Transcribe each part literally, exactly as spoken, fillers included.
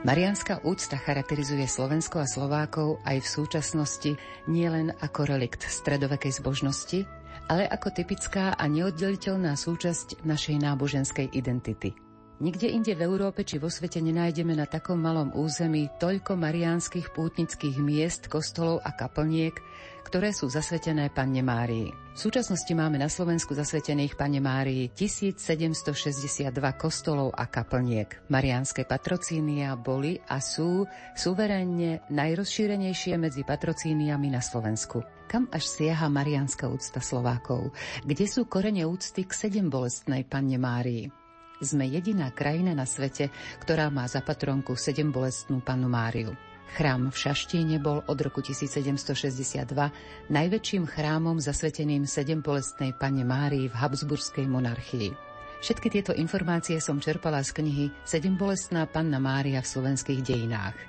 Mariánska úcta charakterizuje Slovensko a Slovákov aj v súčasnosti nielen ako relikt stredovekej zbožnosti, ale ako typická a neoddeliteľná súčasť našej náboženskej identity. Nikde inde v Európe či vo svete nenájdeme na takom malom území toľko mariánskych pútnických miest, kostolov a kaplniek, ktoré sú zasvetené Panne Márii. V súčasnosti máme na Slovensku zasvetených Panne Márii tisícsedemstošesťdesiatdva kostolov a kaplniek. Mariánske patrocínia boli a sú suverénne najrozšírenejšie medzi patrocíniami na Slovensku. Kam až siaha mariánska úcta Slovákov? Kde sú korene úcty k sedembolestnej Panne Márii? Sme jediná krajina na svete, ktorá má za patronku sedembolestnú Pannu Máriu. Chrám v Šaštíne bol od roku tisícsedemstošesťdesiatdva najväčším chrámom zasveteným sedembolestnej Panne Márii v Habsburskej monarchii. Všetky tieto informácie som čerpala z knihy Sedembolestná Panna Mária v slovenských dejinách.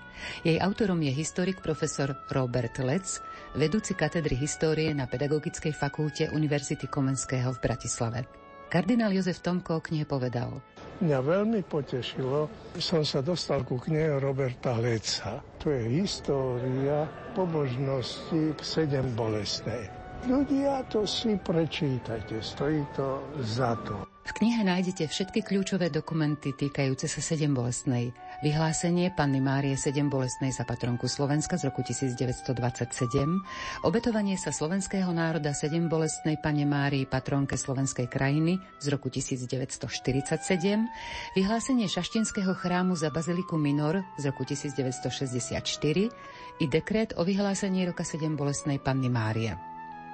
Jej autorom je historik profesor Robert Lec, vedúci katedry histórie na Pedagogickej fakulte Univerzity Komenského v Bratislave. Kardinál Jozef Tomko o knihe povedal: Mňa veľmi potešilo, som sa dostal ku knihe Roberta Leca. To je história pobožnosti k sedembolestnej. Ľudia, to si prečítajte, stojí to za to. V knihe nájdete všetky kľúčové dokumenty týkajúce sa sedembolestnej. Vyhlásenie Panny Márie Sedembolestnej za patronku Slovenska z roku tisícdeväťstodvadsaťsedem, obetovanie sa slovenského národa Sedembolestnej Panne Márii patronke slovenskej krajiny z roku tisícdeväťstoštyridsaťsedem, vyhlásenie Šaštínskeho chrámu za baziliku Minor z roku tisícdeväťstošesťdesiatštyri i dekret o vyhlásení roka Sedembolestnej Panny Márie.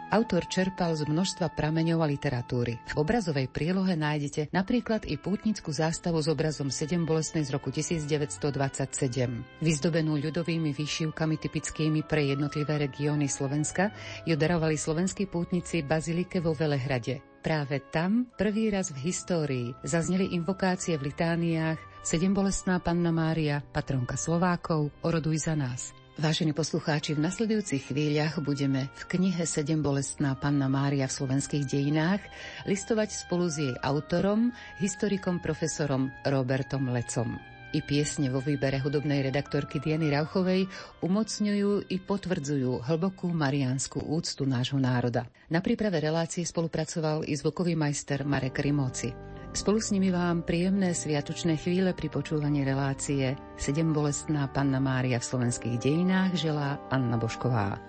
Autor čerpal z množstva prameňov a literatúry. V obrazovej prílohe nájdete napríklad i pútnickú zástavu s obrazom Sedembolestnej z roku tisícdeväťstodvadsaťsedem, vyzdobenú ľudovými výšivkami typickými pre jednotlivé regióny Slovenska, ju darovali slovenskí pútnici bazilike vo Velehrade. Práve tam prvý raz v histórii zazneli invokácie v litániách Sedembolestná Panna Mária, patronka Slovákov, oroduj za nás. Vážení poslucháči, v nasledujúcich chvíľach budeme v knihe Sedembolestná Panna Mária v slovenských dejinách listovať spolu s jej autorom, historikom profesorom Robertom Lecom. I piesne vo výbere hudobnej redaktorky Diany Rauchovej umocňujú i potvrdzujú hlbokú mariánsku úctu nášho národa. Na príprave relácie spolupracoval i zvukový majster Marek Rimóci. Spolu s nimi vám príjemné sviatočné chvíle pri počúvaní relácie Sedembolestná Panna Mária v slovenských dejinách želá Anna Božková.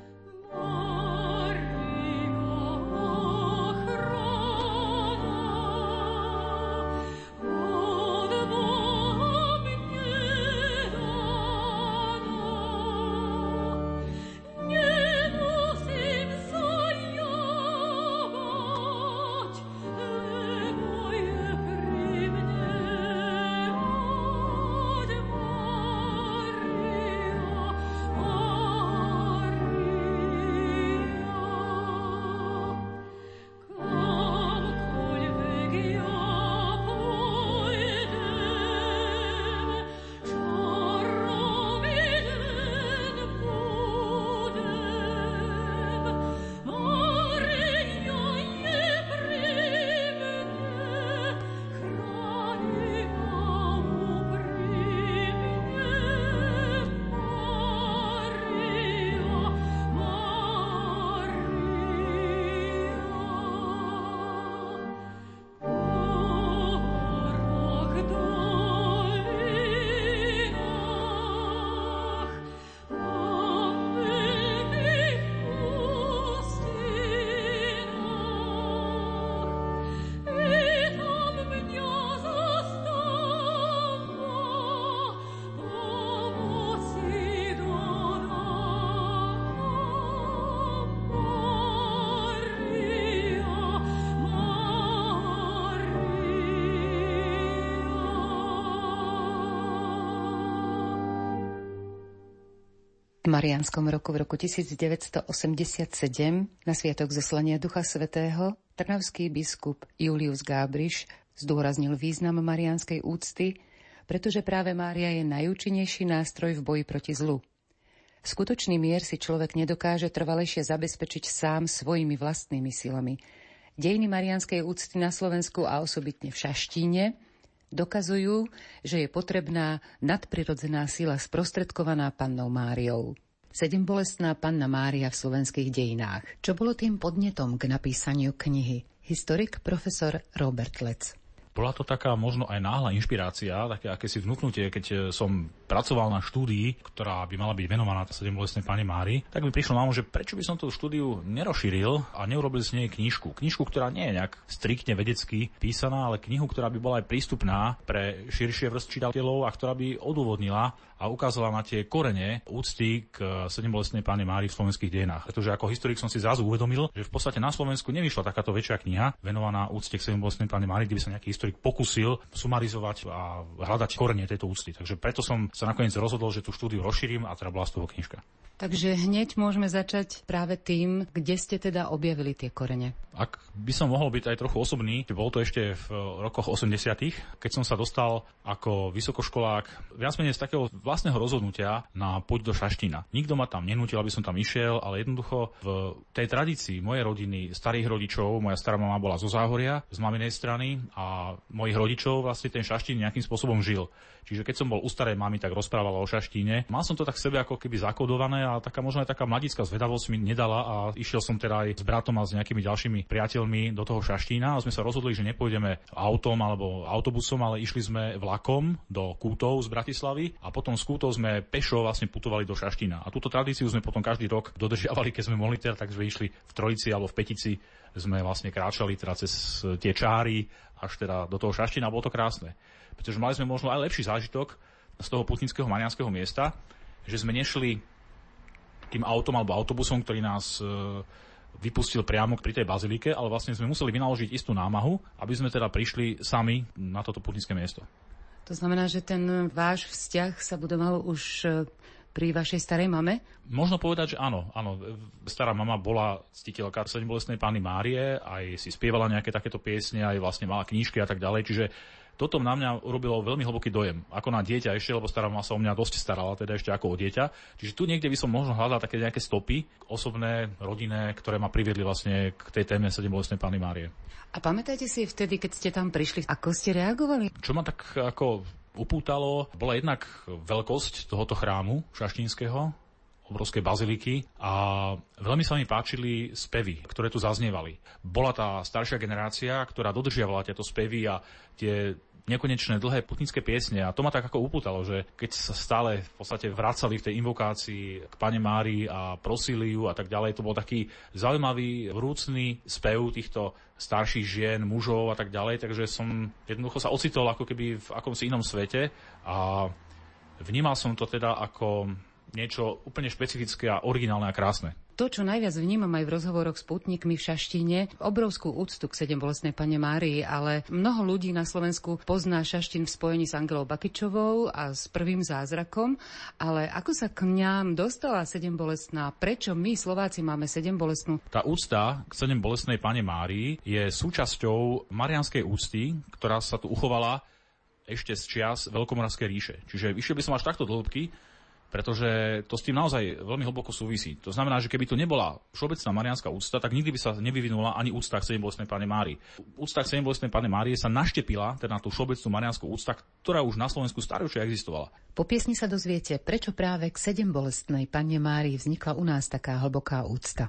V Mariánskom roku v roku tisícdeväťstoosemdesiatsedem na sviatok zoslania Ducha Svätého trnavský biskup Julius Gábriš zdôraznil význam mariánskej úcty, pretože práve Mária je najúčinnejší nástroj v boji proti zlu. Skutočný mier si človek nedokáže trvalejšie zabezpečiť sám svojimi vlastnými silami. Dejiny mariánskej úcty na Slovensku a osobitne v Šaštíne dokazujú, že je potrebná nadprirodzená sila sprostredkovaná Pannou Máriou. Sedembolestná Panna Mária v slovenských dejinách. Čo bolo tým podnetom k napísaniu knihy? Historik profesor Robert Lec. Bola to taká možno aj náhla inšpirácia, také akési vnúknutie, keď som pracoval na štúdii, ktorá by mala byť venovaná sedembolestnej Panne Márii, tak mi prišlo na um, že prečo by som tú štúdiu nerozšíril a neurobil z nej knižku. Knižku, ktorá nie je nejak striktne vedecky písaná, ale knihu, ktorá by bola aj prístupná pre širšie vrst čitateľov a ktorá by odôvodnila a ukázala na tie korene úcty k sedembolestnej Panne Márii v slovenských dejinách. Pretože ako historik som si zrazu uvedomil, že v podstate na Slovensku nevyšla takáto väčšia kniha venovaná úcte k sedembolestnej Panne Márii, kde by sa nejaký historik pokusil sumarizovať a hľadať korene tejto úcty. Takže preto som sa nakoniec rozhodol, že tú štúdiu rozšírim a teda bola z toho knižka. Takže hneď môžeme začať práve tým, kde ste teda objavili tie korene. Ak by som mohol byť aj trochu osobný, bolo to ešte v rokoch osemdesiatych, keď som sa dostal ako vysokoškolák viac menej z takého vlastného rozhodnutia na poď do Šaštína. Nikto ma tam nenútil, aby som tam išiel, ale jednoducho v tej tradícii mojej rodiny, starých rodičov, moja stará mama bola zo Záhoria, z maminej strany a mojich rodičov vlastne ten Šaštín nejakým spôsobom žil. Čiže keď som bol u starej mamy, tak rozprávala o Šaštíne. Mal som to tak sebe ako keby zakodované a taká možno aj taká mladická zvedavosť mi nedala a išiel som teda aj s bratom a s nejakými ďalšími priateľmi do toho Šaštína a sme sa rozhodli, že nepôjdeme autom alebo autobusom, ale išli sme vlakom do Kútov z Bratislavy a potom z Kútov sme pešo vlastne putovali do Šaštína. A túto tradíciu sme potom každý rok dodržiavali, keď sme mohli, teda, takže išli v trojici alebo v petici, sme vlastne kráčali teda cez tie čáry až teda do toho Šaštína, bolo to krásne. Pretože mali sme možno aj lepší zážitok z toho putnického mariánskeho miesta, že sme nešli tým autom alebo autobusom, ktorý nás e, vypustil priamo pri tej bazilike, ale vlastne sme museli vynaložiť istú námahu, aby sme teda prišli sami na toto putnické miesto. To znamená, že ten váš vzťah sa budoval už pri vašej starej mame? Možno povedať, že áno, áno. Stará mama bola ctiteľka sedembolestnej Panny Márie, aj si spievala nejaké takéto piesne, aj vlastne mala knížky a tak ďalej, čiže toto na mňa urobilo veľmi hlboký dojem. Ako na dieťa ešte, lebo stará mama sa o mňa dosť starala, teda ešte ako o dieťa. Čiže tu niekde by som možno hľadal také nejaké stopy osobné, rodinné, ktoré ma priviedli vlastne k tej téme sedembolestnej Panny Márie. A pamätáte si vtedy, keď ste tam prišli, ako ste reagovali? Čo ma tak ako upútalo, bola jednak veľkosť tohoto chrámu šaštínskeho, obrovskej baziliky a veľmi sa mi páčili spevy, ktoré tu zaznievali. Bola tá staršia generácia, ktorá dodržiavala tieto spevy a tie nekonečné dlhé putnické piesne a to ma tak ako upútalo, že keď sa stále v podstate vracali v tej invokácii k Panne Márii a prosili ju a tak ďalej, to bol taký zaujímavý, vrúcný spev týchto starších žien, mužov a tak ďalej, takže som jednoducho sa ocitol ako keby v akomsi inom svete a vnímal som to teda ako niečo úplne špecifické a originálne a krásne. To, čo najviac vnímam aj v rozhovoroch s pútnikmi v Šaštíne, obrovskú úctu k sedembolestnej Panne Márii, ale mnoho ľudí na Slovensku pozná Šaštín v spojení s Angelou Bakičovou a s prvým zázrakom, ale ako sa k nám dostala sedembolestná? Prečo my Slováci máme sedembolestnú? Tá úcta k sedembolestnej Panne Márii je súčasťou mariánskej úcty, ktorá sa tu uchovala ešte z čias Veľkomoravskej ríše. Čiže išiel by som až takto do hĺbky, pretože to s tým naozaj veľmi hlboko súvisí. To znamená, že keby to nebola všeobecná mariánska úcta, tak nikdy by sa nevyvinula ani úcta k sedembolestnej Panne Márii. Úcta k sedembolestnej Panne Márie sa naštepila teda na tú všeobecnú mariánsku úctu, ktorá už na Slovensku staročia existovala. Po piesni sa dozviete, prečo práve k sedembolestnej Panne Márii vznikla u nás taká hlboká úcta.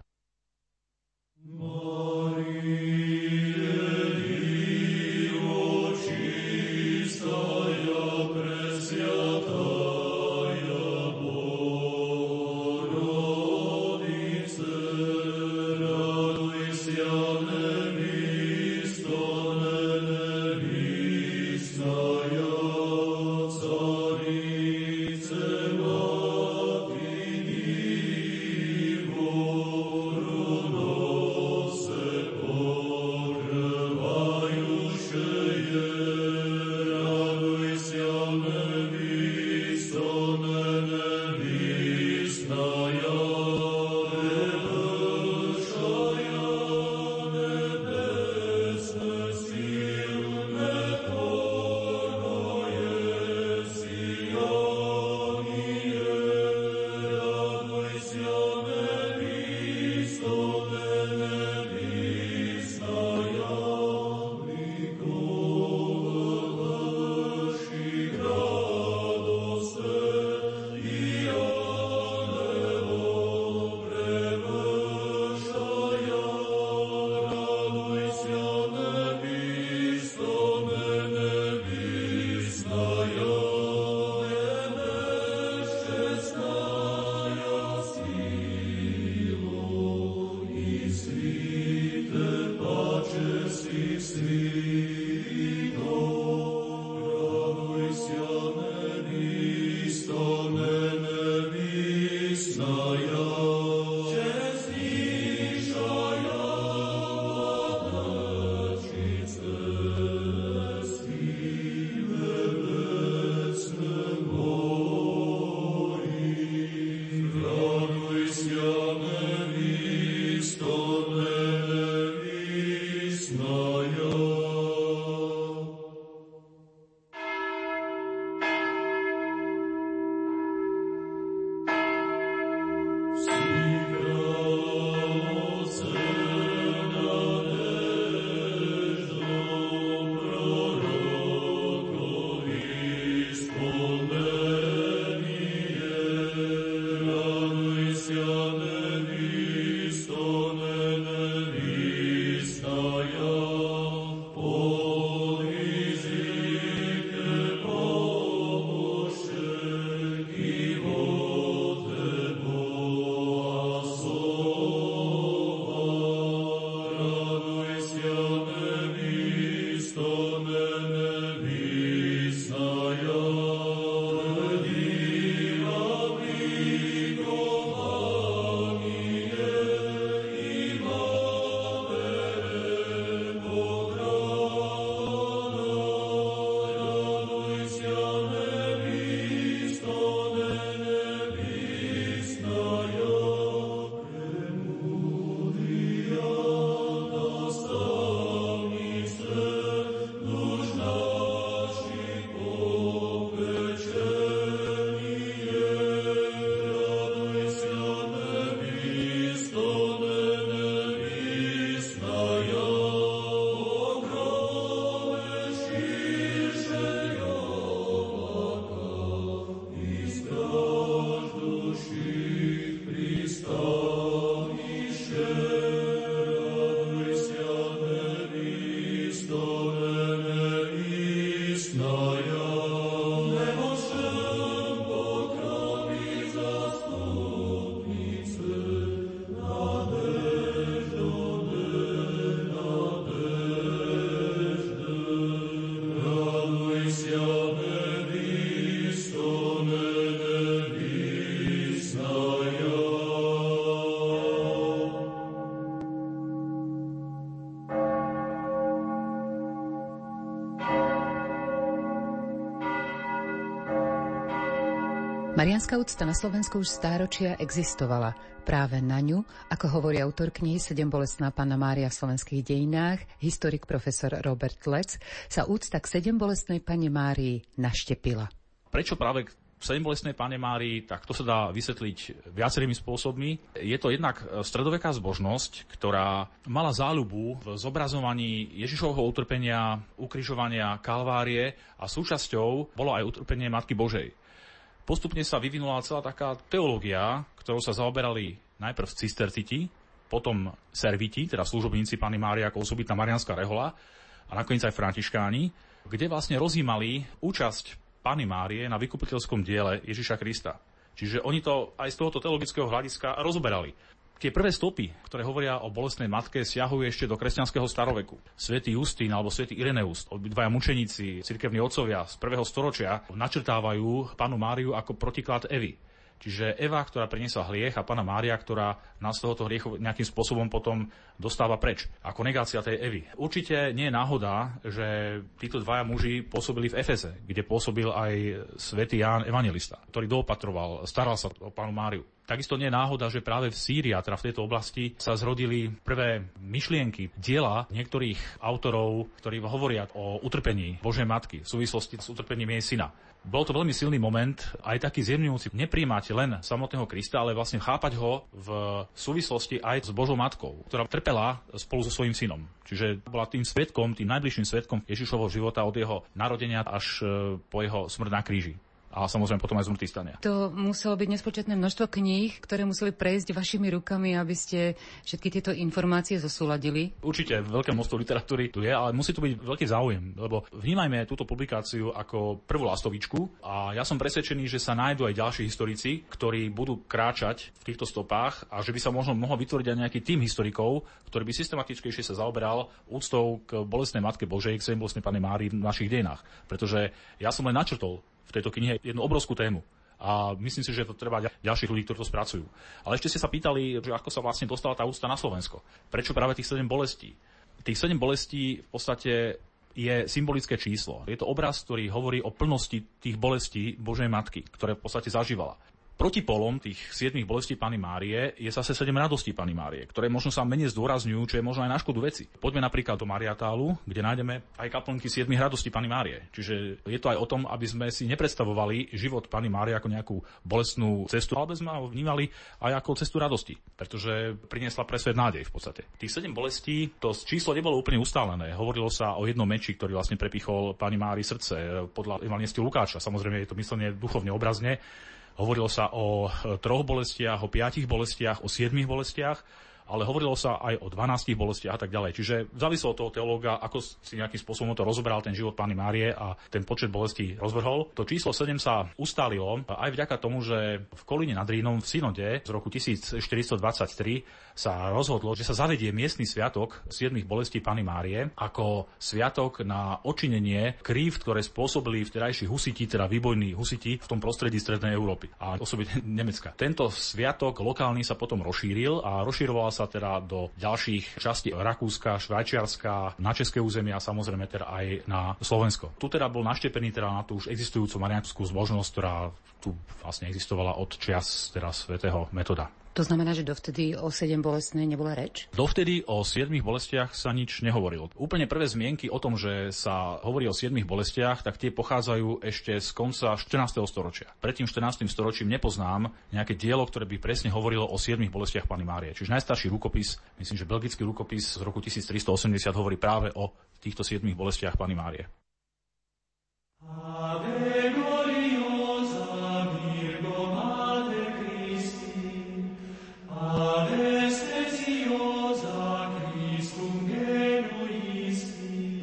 Mariánska úcta na Slovensku už stáročia existovala. Práve na ňu, ako hovorí autor knihy Sedem bolestná Panna Mária v slovenských dejinách, historik profesor Robert Lec, sa úcta k Sedem bolestnej Panne Márii naštepila. Prečo práve k Sedem bolestnej Panne Márii? Tak to sa dá vysvetliť viacerými spôsobmi. Je to jednak stredoveká zbožnosť, ktorá mala záľubu v zobrazovaní Ježišovho utrpenia, ukrižovania, kalvárie a súčasťou bolo aj utrpenie Matky Božej. Postupne sa vyvinula celá taká teológia, ktorou sa zaoberali najprv cisterciti, potom serviti, teda služobníci Panny Márie ako osobitná mariánska rehoľa a nakoniec aj františkáni, kde vlastne rozjímali účasť Panny Márie na vykupiteľskom diele Ježiša Krista. Čiže oni to aj z tohoto teologického hľadiska rozoberali. Tie prvé stopy, ktoré hovoria o bolestnej matke, siahujú ešte do kresťanského staroveku. Svätý Justín alebo svätý Ireneus, obidvaja mučeníci, cirkevní otcovia z prvého storočia, načrtávajú Pannu Máriu ako protiklad Evy. Čiže Eva, ktorá priniesla hriech, a Panna Mária, ktorá nás tohoto hriechu nejakým spôsobom potom dostáva preč, ako negácia tej Evy. Určite nie je náhoda, že títo dvaja muži pôsobili v Efeze, kde pôsobil aj svätý Ján Evanjelista, ktorý doopatroval, staral sa o Pannu Máriu. Takisto nie je náhoda, že práve v Sýrii, teda v tejto oblasti, sa zrodili prvé myšlienky, diela niektorých autorov, ktorí hovoria o utrpení Božej Matky v súvislosti s utrpením jej syna. Bol to veľmi silný moment, aj taký zjemňujúci, nepríjmať len samotného Krista, ale vlastne chápať ho v súvislosti aj s Božou Matkou, ktorá trpela spolu so svojím synom. Čiže bola tým svedkom, tým najbližším svedkom Ježišovho života od jeho narodenia až po jeho smrť na kríži. A samozrejme potom aj zmrtvý stania. To muselo byť nespočetné množstvo kníh, ktoré museli prejsť vašimi rukami, aby ste všetky tieto informácie zosúladili. Určite veľké množstvo literatúry tu je, ale musí tu byť veľký záujem, lebo vnímajme túto publikáciu ako prvú lastovičku a ja som presvedčený, že sa nájdú aj ďalší historici, ktorí budú kráčať v týchto stopách a že by sa možno mohol vytvoriť aj nejaký tím historikov, ktorý by systematickejšie sa zaoberal úctou k bolestnej Matke Božej, k Sedem bolestnej Panne Márii v našich dejinách, pretože ja som len načrtol v tejto knihe jednu obrovskú tému. A myslím si, že to treba ďalších ľudí, ktorí to spracujú. Ale ešte ste sa pýtali, že ako sa vlastne dostala tá úcta na Slovensko. Prečo práve tých sedem bolestí? Tých sedem bolestí v podstate je symbolické číslo. Je to obraz, ktorý hovorí o plnosti tých bolestí Božej Matky, ktoré v podstate zažívala. Protipolom tých siedmich bolestí Panny Márie je zase sedem radostí Panny Márie, ktoré možno sa menej zdôrazňujú, čo je možno aj na škodu veci. Poďme napríklad do Mariatálu, kde nájdeme aj kaplnky siedmich radostí Panny Márie. Čiže je to aj o tom, aby sme si nepredstavovali život Panny Márie ako nejakú bolestnú cestu, ale sme ho vnímali aj ako cestu radosti, pretože priniesla pre svet nádej v podstate. Tých sedem bolestí, to číslo nebolo úplne ustálené. Hovorilo sa o jednom meči, ktorý vlastne prepichol Panny Márii srdce podľa evanjelia Lukáša. Samozrejme je to myslenie duchovne obrazne. Hovorilo sa o troch bolestiach, o piatich bolestiach, o siedmich bolestiach, ale hovorilo sa aj o dvanástich bolestiach a tak ďalej. Čiže závislo od toho teológa, ako si nejakým spôsobom to rozoberal ten život Panny Márie a ten počet bolestí rozvrhol. To číslo sedem sa ustálilo aj vďaka tomu, že v Kolíne nad Rínom v synode z roku tisícštyristodvadsaťtri sa rozhodlo, že sa zavedie miestny sviatok siedmich bolestí Panny Márie ako sviatok na odčinenie krív, ktoré spôsobili vtedajší husiti, teda výbojní husiti v tom prostredí strednej Európy a osobitne Nemecka. Tento sviatok lokálny sa potom rozšíril a rozšíroval sa teda do ďalších častí Rakúska, Švajčiarska, na české územie a samozrejme teda aj na Slovensko. Tu teda bol naštepený teda na tú už existujúcu mariánsku zbožnosť, ktorá tu vlastne existovala od čias teda svätého Metoda. To znamená, že dovtedy o sedem bolestnej nebola reč? Dovtedy o siedmich bolestiach sa nič nehovorilo. Úplne prvé zmienky o tom, že sa hovorí o siedmich bolestiach, tak tie pochádzajú ešte z konca štrnásteho storočia. Pred tým štrnástym storočím nepoznám nejaké dielo, ktoré by presne hovorilo o siedmich bolestiach Panny Márie. Čiže najstarší rukopis, myslím, že belgický rukopis z roku tisíctristoosemdesiat hovorí práve o týchto siedmich bolestiach Panny Márie. Ave speciosa Christum genuisti,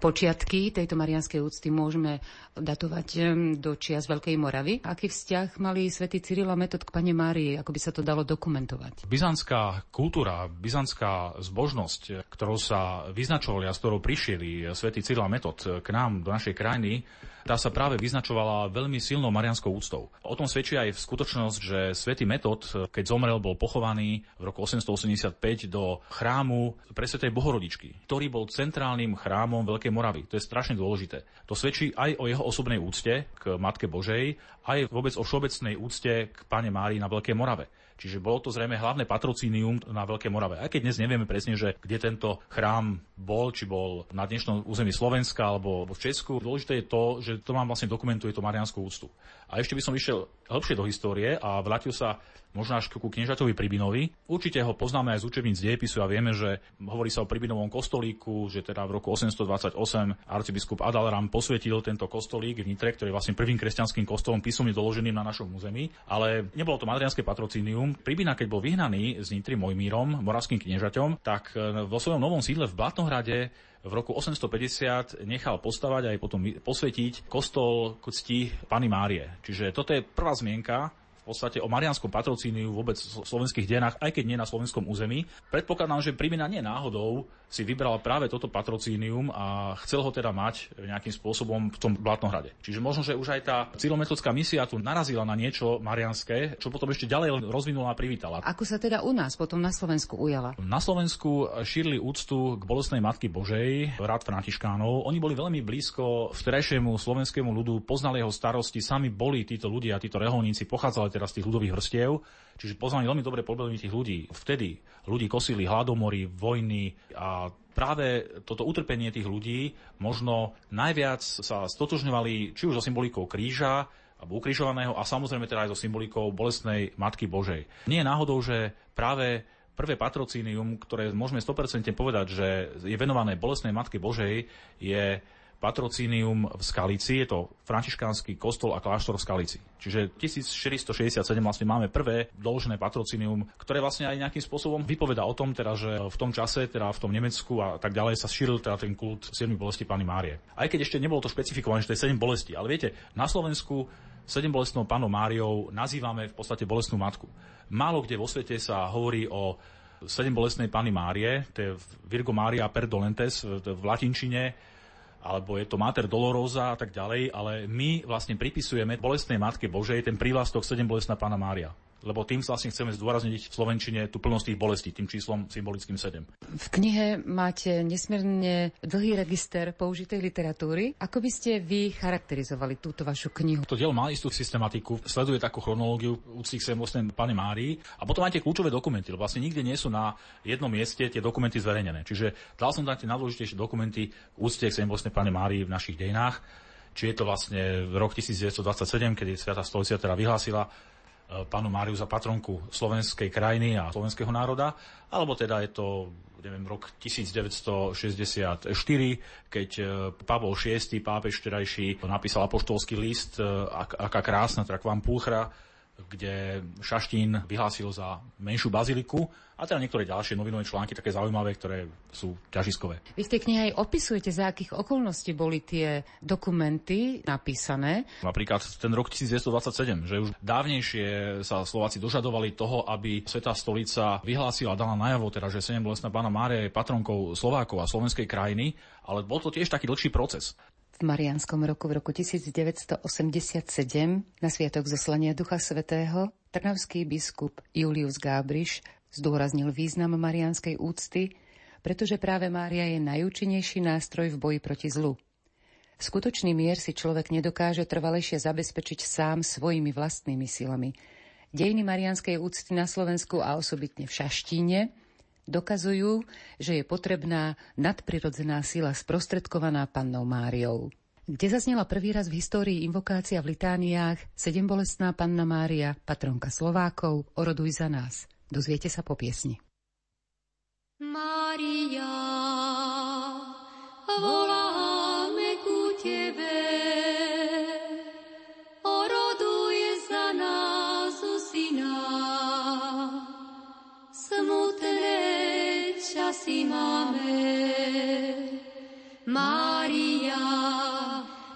Počiatky tejto mariánskej úcty môžeme datovať do čias Veľkej Moravy. Aký vzťah mali svätý Cyril a Metod k Panne Márii? Ako by sa to dalo dokumentovať? Byzantská kultúra, byzantská zbožnosť, ktorou sa vyznačovali a s ktorou prišieli svätý Cyril a Metod k nám do našej krajiny, tá sa práve vyznačovala veľmi silnou mariánskou úctou. O tom svedčí aj skutočnosť, že svätý Metod, keď zomrel, bol pochovaný v roku osemsto osemdesiatpäť do chrámu Presvätej Bohorodičky, ktorý bol centrálnym chrámom Veľkej Moravy. To je strašne dôležité. To svedčí aj o jeho osobnej úcte k Matke Božej, aj vôbec o všeobecnej úcte k Panne Márii na Veľkej Morave. Čiže bolo to zrejme hlavné patrocínium na Veľkej Morave. Aj keď dnes nevieme presne, že kde tento chrám bol, či bol na dnešnom území Slovenska alebo v Česku. Dôležité je to, že to nám vlastne dokumentuje tú mariánsku úctu. A ešte by som išiel hĺbšie do histórie a vrátil sa možno až ku kniežaťovi Pribinovi. Určite ho poznáme aj z učebníc dejepisu a vieme, že hovorí sa o Pribinovom kostolíku, že teda v roku osemsto dvadsaťosem arcibiskup Adalram posvetil tento kostolík v Nitre, ktorý je vlastne prvým kresťanským kostolom písomne doloženým na našom území, ale nebolo to mariánske patrocínium. Pribina, keď bol vyhnaný z Nitry Mojmírom, moravským kniežaťom, tak vo svojom novom sídle v Blatnohrade v roku osemsto päťdesiat nechal postavať aj potom posvetiť kostol k cti Panny Márie. Čiže toto je prvá zmienka v podstate o mariánskom patrocíniu vôbec v slovenských dejinách, aj keď nie na slovenskom území. Predpokladám, že Pribina nie náhodou si vybral práve toto patrocínium a chcel ho teda mať nejakým spôsobom v tom Blatnohrade. Čiže možno, že už aj tá cyrilometodská misia tu narazila na niečo mariánske, čo potom ešte ďalej rozvinula a privítala. Ako sa teda u nás potom na Slovensku ujala? Na Slovensku šírili úctu k bolestnej Matky Božej, rád františkánov. Oni boli veľmi blízko vtedajšiemu slovenskému ľudu, poznali jeho starosti, sami boli títo ľudia, títo reholníci, pochádzali z tých ľudových vrstiev, čiže poznali veľmi dobre problémy tých ľudí. Vtedy ľudí kosili hladomory, vojny a práve toto utrpenie tých ľudí možno najviac sa stotožňovali či už so symbolikou kríža alebo ukrižovaného a samozrejme teda aj so symbolikou bolestnej Matky Božej. Nie je náhodou, že práve prvé patrocínium, ktoré môžeme sto percent povedať, že je venované bolestnej Matke Božej, je patrocínium v Skalici, je to františkánsky kostol a kláštor v Skalici. Čiže tisícštyristošesťdesiatsedem vlastne máme prvé doložené patrocínium, ktoré vlastne aj nejakým spôsobom vypovedá o tom, teda, že v tom čase, teda v tom Nemecku a tak ďalej sa šíril teda ten kult siedmich bolesti Panny Márie. Aj keď ešte nebolo to špecifikované, že to je sedem bolesti, ale viete, na Slovensku sedem bolestnou Pannou Máriou nazývame v podstate bolestnú matku. Málo kde vo svete sa hovorí o sedem bolestnej Panny Márie, to je Virgo Maria per dolentes v latinčine. alebo je to Mater Dolorosa a tak ďalej, ale my vlastne pripisujeme bolestnej Matke Božej ten prívlastok sedem bolestná Panna Mária. Lebo tým vlastne chceme zdôrazniť v slovenčine tú plnosť tých bolestí, tým číslom symbolickým sedem. V knihe máte nesmierne dlhý register použitej literatúry. Ako by ste vy charakterizovali túto vašu knihu? To dielo má istú systematiku, sleduje takú chronológiu úcty k sedembolestnej Panne Márii a potom aj tie kľúčové dokumenty, lebo vlastne nikde nie sú na jednom mieste tie dokumenty zverejnené. Čiže dal som tam tie najdôležitejšie dokumenty úcty k sedembolestnej Panne Márii v našich dejinách. Či je to vlastne rok devätnásť dvadsaťsedem, kedy Svätá Stolica teda vyhlásila Pannu Máriu za patronku slovenskej krajiny a slovenského národa, alebo teda je to, neviem, rok devätnásť šesťdesiatštyri, keď Pavol šiesty, pápež vtedajší, napísal apoštolský list Aká krásna, teda Quam pulchra, kde Šaštín vyhlásil za menšiu baziliku a teda niektoré ďalšie novinové články, také zaujímavé, ktoré sú ťažiskové. Vy v tej knihe aj opisujete, za akých okolností boli tie dokumenty napísané. Napríklad ten rok devätnásť dvadsaťsedem, že už dávnejšie sa Slováci dožadovali toho, aby Svätá Stolica vyhlásila a dala najavo, teda, že sedembolestná Panna Mária je patronkou Slovákov a slovenskej krajiny, ale bol to tiež taký dlhší proces. V Mariánskom roku v roku devätnásť osemdesiatsedem na sviatok zoslania Ducha Svätého trnavský biskup Julius Gábriš zdôraznil význam mariánskej úcty, pretože práve Mária je najúčinnejší nástroj v boji proti zlu. Skutočný mier si človek nedokáže trvalejšie zabezpečiť sám svojimi vlastnými silami. Dejiny mariánskej úcty na Slovensku a osobitne v Šaštíne dokazujú, že je potrebná nadprirodzená sila sprostredkovaná Pannou Máriou. Kde zaznela prvý raz v histórii invokácia v litániách sedembolestná Panna Mária, patronka Slovákov, oroduj za nás. Dozviete sa po piesni. Mária, voláme ku tebe, oroduj za nás, Syna, smutné časy máme. Mária,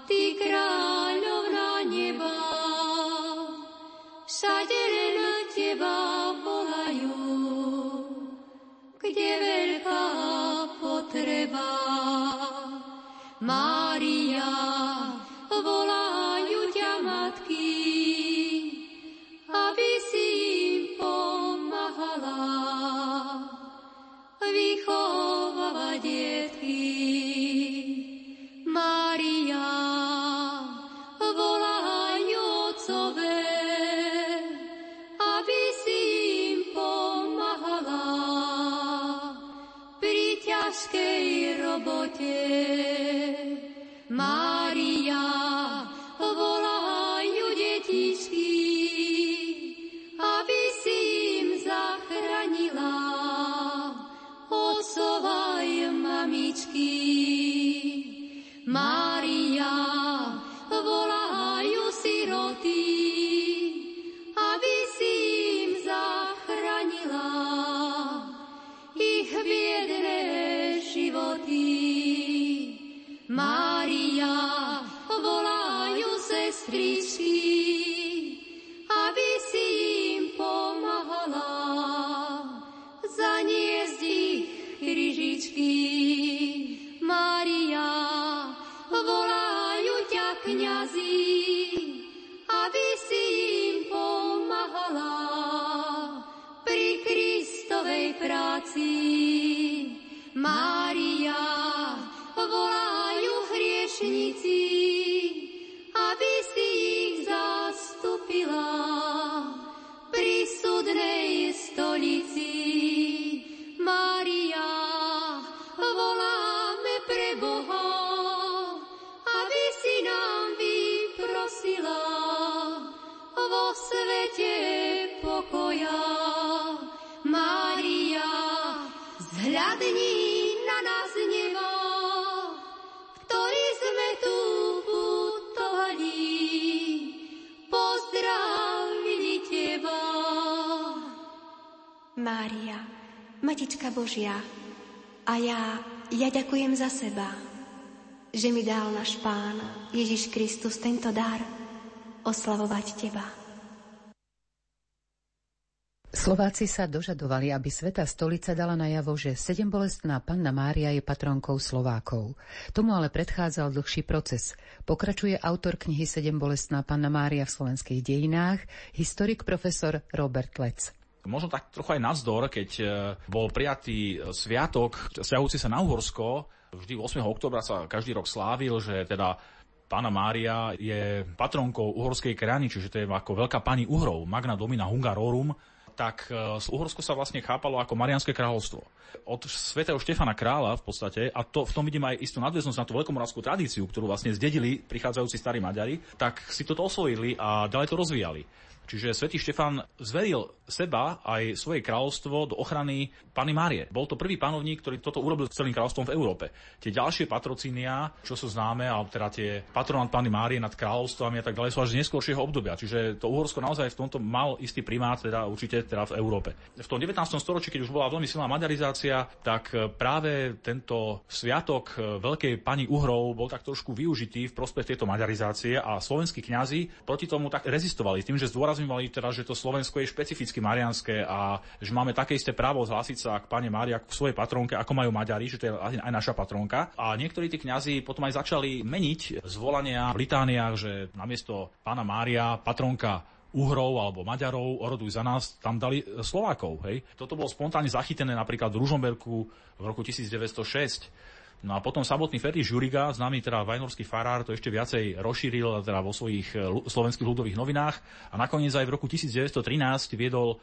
ty kráľovná neba, všade len teba volajú, kde veľká potreba. Mária, volajú ťa matky, aby si im pomáhala vychovávať detky. Mária, volajú otcové, aby si im pomáhala pri ťažkej robote. Mária, volajú detičky, aby si im zachránila otcova aj mamičky. Mária, volajú siroty, aby si im zachránila ich biedné životy. Mária, volajú sestričky, aby si im pomáhala zaniesť ich krížičky. Mária, volajú ťa kňazi, aby si im pomáhala pri Kristovej práci. Mária, volajú hriešnici, aby si ich zastúpila pri súdnej stolici. Mária, voláme pre Boha, aby si nám vyprosila vo svete pokoja. Mária, zhľadni na nás z neba, ktorí sme tu putovali, pozdravili teba. Mária, Matička Božia, a ja, ja ďakujem za seba, že mi dal náš Pán Ježiš Kristus tento dar oslavovať teba. Slováci sa dožadovali, aby Svätá stolica dala najavo, že sedembolestná Panna Mária je patronkou Slovákov. Tomu ale predchádzal dlhší proces. Pokračuje autor knihy Sedembolestná Panna Mária v slovenských dejinách, historik profesor Robert Lec. Možno tak trochu aj navzdor, keď bol prijatý sviatok vzťahujúci sa na Uhorsko. Vždy ôsmeho októbra sa každý rok slávil, že teda Panna Mária je patronkou uhorskej krajiny, čiže to je ako veľká pani Uhrov, Magna Domina Hungarorum. Tak Uhorsko sa vlastne chápalo ako Mariánske kráľovstvo. Od svätého Štefana kráľa v podstate, a to, v tom vidím aj istú nadväznosť na tú veľkomoravskú tradíciu, ktorú vlastne zdedili prichádzajúci starí Maďari, tak si toto osvojili a ďalej to rozvíjali. Čiže svätý Štefan zveril seba aj svoje kráľovstvo do ochrany Panny Márie. Bol to prvý panovník, ktorý toto urobil s celým kráľovstvom v Európe. Tie ďalšie patrocínia, čo sú známe, a teda tie patronát Panny Márie nad kráľovstvami a tak ďalej, sú až z neskôršieho obdobia. Čiže to Uhorsko naozaj v tomto mal istý primát, teda určite teda v Európe. V tom devätnástom storočí, keď už bola veľmi silná maďarizácia, tak práve tento sviatok Veľkej pani Uhrov bol tak trošku využitý v prospech tejto maďarizácie a slovenskí kňazi proti tomu tak rezistovali tým, že zdôrazňovali Rozumeli teda, že to Slovensko je špecificky mariánske a že máme také isté právo zhlásiť sa k Panne Márii ako k svojej patronke, ako majú Maďari, že to je aj naša patronka. A niektorí tí kňazi potom aj začali meniť zvolania v litániách, že namiesto Panna Mária patronka Uhrov alebo Maďarov, oroduj za nás, tam dali Slovákov. Hej. Toto bolo spontánne zachytené napríklad v Ružomberku v roku devätnásťstošesť. No a potom samotný Ferdiš Juriga, známy teda vajnorský farár, to ešte viacej rozšíril teda vo svojich slovenských ľudových novinách a nakoniec aj v roku devätnásťstotrinásť viedol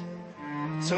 So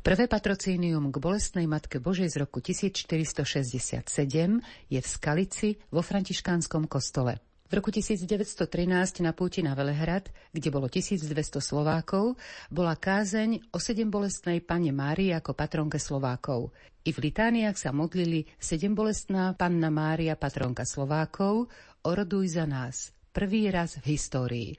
Prvé patrocínium k bolestnej Matke Božej z roku tisícštyristošesťdesiatsedem je v Skalici vo františkánskom kostole. V roku devätnásť trinásť na púti na Velehrad, kde bolo tisícdvesto Slovákov, bola kázeň o sedembolestnej Panne Márii ako patronke Slovákov. I v litániách sa modlili sedembolestná Panna Mária, patronka Slovákov, oroduj za nás, prvý raz v histórii.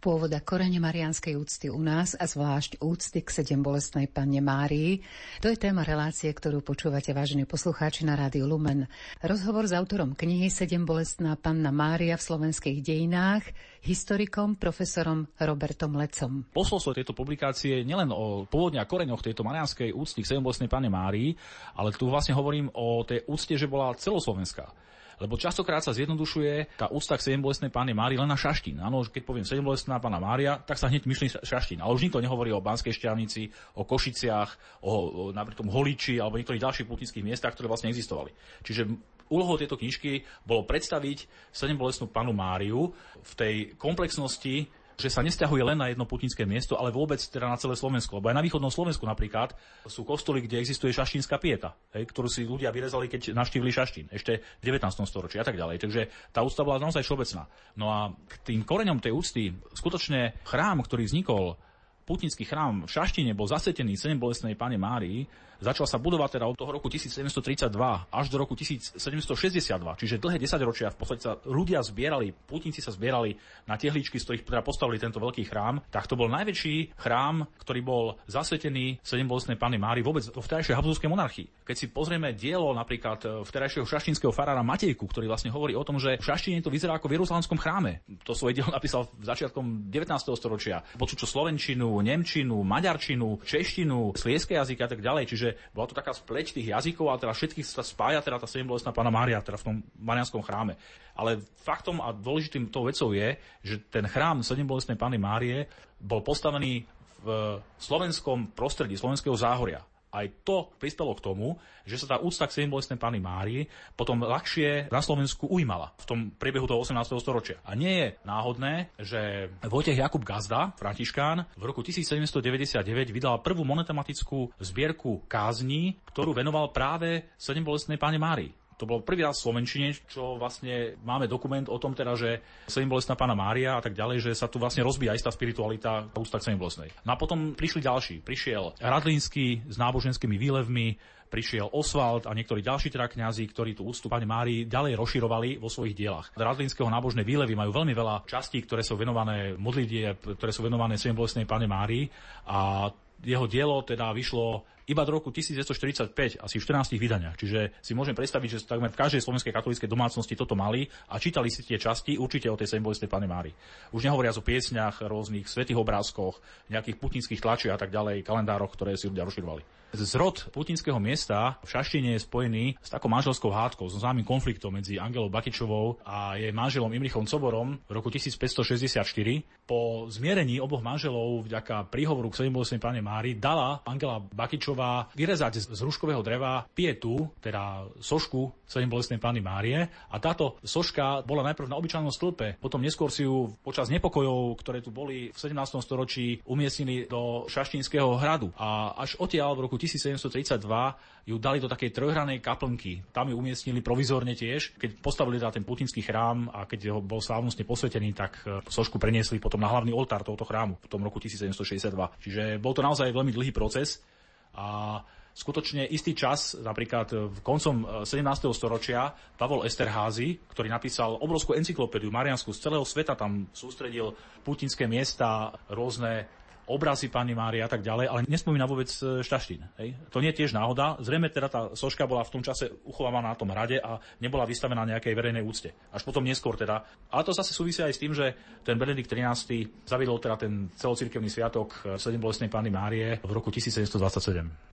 Pôvoda korene mariánskej úcty u nás a zvlášť úcty k sedembolestnej Panne Márii, to je téma relácie, ktorú počúvate, vážení poslucháči, na Rádiu Lumen. Rozhovor s autorom knihy Sedembolestná Panna Mária v slovenských dejinách, historikom profesorom Robertom Lecom. Posolstvo tejto publikácie nielen o pôvodne a koreňoch tejto mariánskej úcty k sedembolestnej Panne Márii, ale tu vlastne hovorím o tej úcte, že bola celoslovenská. Lebo častokrát sa zjednodušuje tá úcta k sedembolestnej Panne Márii len na Šaštín. Áno, keď poviem sedembolestná Panna Mária, tak sa hneď myšlí Šaštín. Ale už nikto nehovorí o Banskej Štiavnici, o Košiciach, o, o napríklad Holiči alebo niektorých ďalších pútnických miestach, ktoré vlastne existovali. Čiže úlohou tejto knižky bolo predstaviť sedembolestnú Pannu Máriu v tej komplexnosti, že sa nesťahuje len na jedno putnické miesto, ale vôbec teda na celé Slovensko. Lebo aj na východnom Slovensku napríklad sú kostoly, kde existuje šaštínska pieta, hej, ktorú si ľudia vyrezali, keď navštívili Šaštín, ešte v devätnástom storočí a tak ďalej. Takže tá úcta bola naozaj všeobecná. No a k tým koreňom tej úcty, skutočne chrám, ktorý vznikol, putnický chrám v Šaštíne, bol zasvetený sedembolestnej Panne Márii, začal sa budovať teda od toho roku tisícsedemstotridsaťdva až do roku tisícsedemstošesťdesiatdva, čiže dlhé desaťročia v podstate sa ľudia zbierali, pútnici sa zbierali na tehličky, z ktorých teda postavili tento veľký chrám. Tak to bol najväčší chrám, ktorý bol zasvetený sedembolestnej Panne Márii vôbec vo vtedajšej habsburskej monarchii. Keď si pozrieme dielo napríklad vtedajšieho šaštínskeho farára Matejku, ktorý vlastne hovorí o tom, že v Šaštíne to vyzerá ako v jeruzalemskom chráme. To svoje dielo napísal v začiatkom devätnásteho storočia. Počuť čo slovenčinu, nemčinu, maďarčinu, češtinu, sliezske jazyky a tak ďalej, čiže bola to taká spleť tých jazykov a teda všetkých sa spája teda tá sedembolestná Panna Mária teda v tom mariánskom chráme. Ale faktom a dôležitým tou vecou je, že ten chrám sedembolestnej Panny Márie bol postavený v slovenskom prostredí, slovenského Záhoria. Aj to prispelo k tomu, že sa tá úcta k sedembolestnej Panny Márii potom ľahšie na Slovensku ujmala v tom priebehu toho osemnásteho storočia. A nie je náhodné, že Vojtech Jakub Gazda, františkán, v roku tisícsedemstodeväťdesiatdeväť vydal prvú monotematickú zbierku kázní, ktorú venoval práve sedembolestnej Panne Márii. To bol prvý raz v slovenčine, čo vlastne máme dokument o tom teda, že sedembolestná Panna Mária a tak ďalej, že sa tu vlastne rozbíja istá spiritualita v ústach sedembolestnej. No a potom prišli ďalší. Prišiel Radlínsky s náboženskými výlevmi, prišiel Oswald a niektorí ďalší teda kňazi, ktorí tú úctu Panne Márii ďalej rozširovali vo svojich dielach. Radlínskeho nábožné výlevy majú veľmi veľa častí, ktoré sú venované modlitbe, ktoré sú venované sedembolestnej Panne Márii, a jeho dielo teda vyšlo iba do roku devätnásťstoštyridsaťpäť asi v štrnástich vydaniach. Čiže si môžem predstaviť, že takmer v každej slovenskej katolíckej domácnosti toto mali a čítali si tie časti určite o tej sedembolestnej Panne Márii. Už nehovoriac o piesňach, rôznych svätých obrázkoch, nejakých putnických tlačiach a tak ďalej, kalendároch, ktoré si ľudia rozširovali. Zrod putnického miesta v Šaštíne je spojený s takou manželskou hádkou, so známym konfliktom medzi Angelou Bakičovou a jej manželom Imrichom Coborom v roku tisícpäťstošesťdesiatštyri. Po zmierení oboch manželov vďaka príhovoru k sedembolestnej Panne Márii dala Angela Bakičová vyrezať z ruškového dreva pietu, teda sošku sedembolestnej Panny Márie, a táto soška bola najprv na obyčajnom stĺpe, potom neskôr si ju počas nepokojov, ktoré tu boli v sedemnástom storočí, umiestnili do Šaštínskeho hradu a až odtiaľ v roku tisícsedemstotridsaťdva ju dali do takej trojhranej kaplnky. Tam ju umiestnili provizorne tiež, keď postavili teda ten putinský chrám a keď ho bol slávnostne posvetený, tak sošku preniesli potom na hlavný oltár tohto chrámu v tom roku tisícsedemstošesťdesiatdva. Čiže bol to naozaj veľmi dlhý proces. A skutočne istý čas, napríklad v koncom sedemnásteho storočia, Pavol Esterházy, ktorý napísal obrovskú encyklopédiu mariánsku z celého sveta, tam sústredil putinské miesta, rôzne obrazy Panny Márie a tak ďalej, ale nespomína vôbec Štaštín. Hej. To nie je tiež náhoda. Zrejme teda tá soška bola v tom čase uchovávaná na tom hrade a nebola vystavená nejakej verejnej úcte. Až potom neskôr teda. Ale to zase súvisí aj s tým, že ten Benedikt trinásty zaviedol teda ten celocirkevný sviatok sedembolestnej Panny Márie v roku tisícsedemstodvadsaťsedem.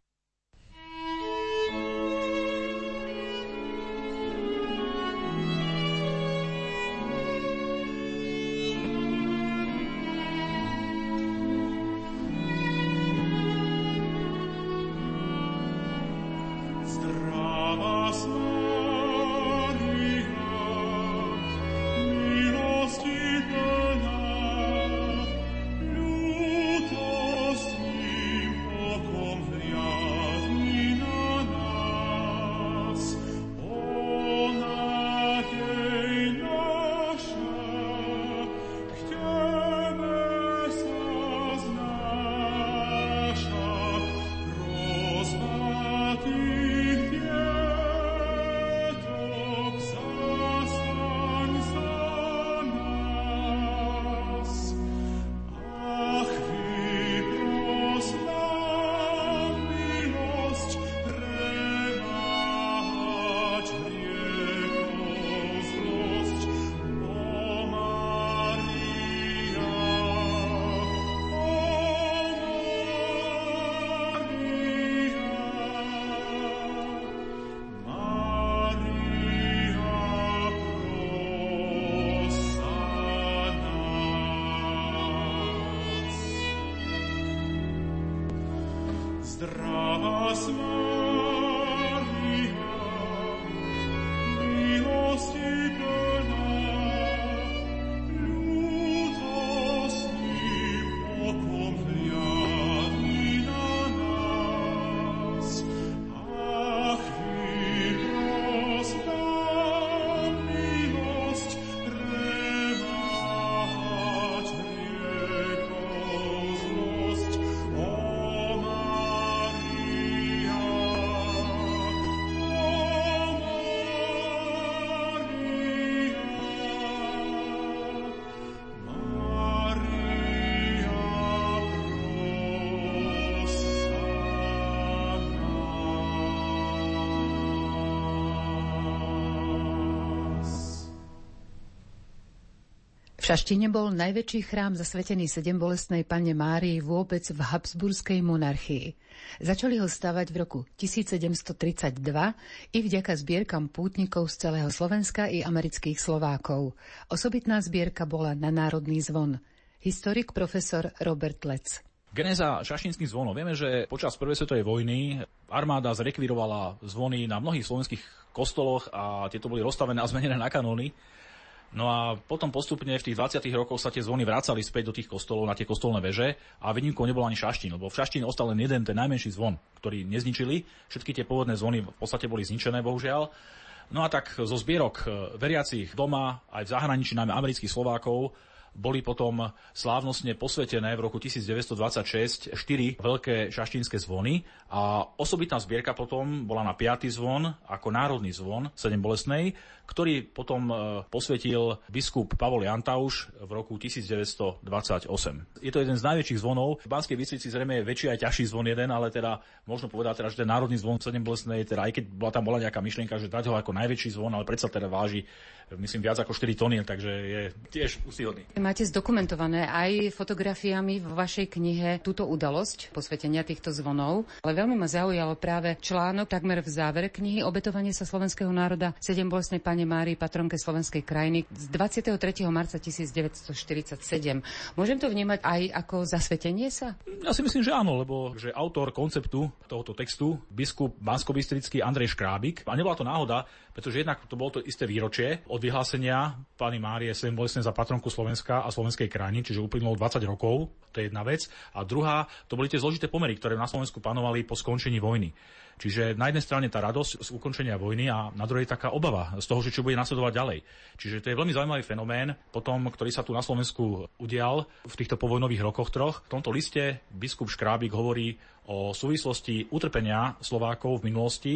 V Šaštíne bol najväčší chrám zasvetený sedembolestnej Panne Márii vôbec v habsburskej monarchii. Začali ho stavať v roku tisícsedemstotridsaťdva i vďaka zbierkam pútnikov z celého Slovenska i amerických Slovákov. Osobitná zbierka bola na Národný zvon. Historik profesor Robert Lec. Genéza šašínskych zvonov. Vieme, že počas prvej svetovej vojny armáda zrekvírovala zvony na mnohých slovenských kostoloch a tieto boli rozstavené a zmenené na kanóny. No a potom postupne v tých dvadsiatych rokoch sa tie zvony vracali späť do tých kostolov, na tie kostolné veže a výnimkou nebol ani Šaštín, lebo v Šaštíne ostal len jeden, ten najmenší zvon, ktorý nezničili. Všetky tie pôvodné zvony v podstate boli zničené, bohužiaľ. No a tak zo zbierok veriacich doma, aj v zahraničí, najmä amerických Slovákov, boli potom slávnostne posvetené v roku devätnásť dvadsaťšesť štyri veľké šaštínske zvony a osobitná zbierka potom bola na piaty zvon ako národný zvon Sedembolestnej, ktorý potom posvetil biskup Pavol Jantauš v roku devätnásť dvadsaťosem. Je to jeden z najväčších zvonov. V Banskej Bystrici zrejme je väčší aj ťažší zvon jeden, ale teda možno povedať teda, že ten národný zvon Sedembolestnej, teda aj keď bola tam bola nejaká myšlienka, že dať ho ako najväčší zvon, ale predsa teda váži myslím viac ako štyri tony, takže je tiež úsilovný. Máte zdokumentované aj fotografiami v vašej knihe túto udalosť posvetenia týchto zvonov, ale veľmi ma zaujalo práve článok takmer v závere knihy Obetovanie sa slovenského národa Sedembolestnej Panne Márii, patronke slovenskej krajiny z dvadsiateho tretieho marca devätnásť štyridsaťsedem. Môžem to vnímať aj ako zasvetenie sa? Ja si myslím, že áno, lebo že autor konceptu tohoto textu, biskup banskobystrický Andrej Škrábik, a nebola to náhoda, pretože jednak to bolo to isté výročie od vyhlásenia Panny Márie Sedembolestnej za patronku Slovenska a slovenskej krajiny, čiže uplynulo dvadsať rokov, to je jedna vec. A druhá, to boli tie zložité pomery, ktoré na Slovensku panovali po skončení vojny. Čiže na jednej strane tá radosť z ukončenia vojny a na druhej taká obava z toho, že čo bude nasledovať ďalej. Čiže to je veľmi zaujímavý fenomén, potom, ktorý sa tu na Slovensku udial v týchto povojnových rokoch troch. V tomto liste biskup Škrábik hovorí o súvislosti utrpenia Slovákov v minulosti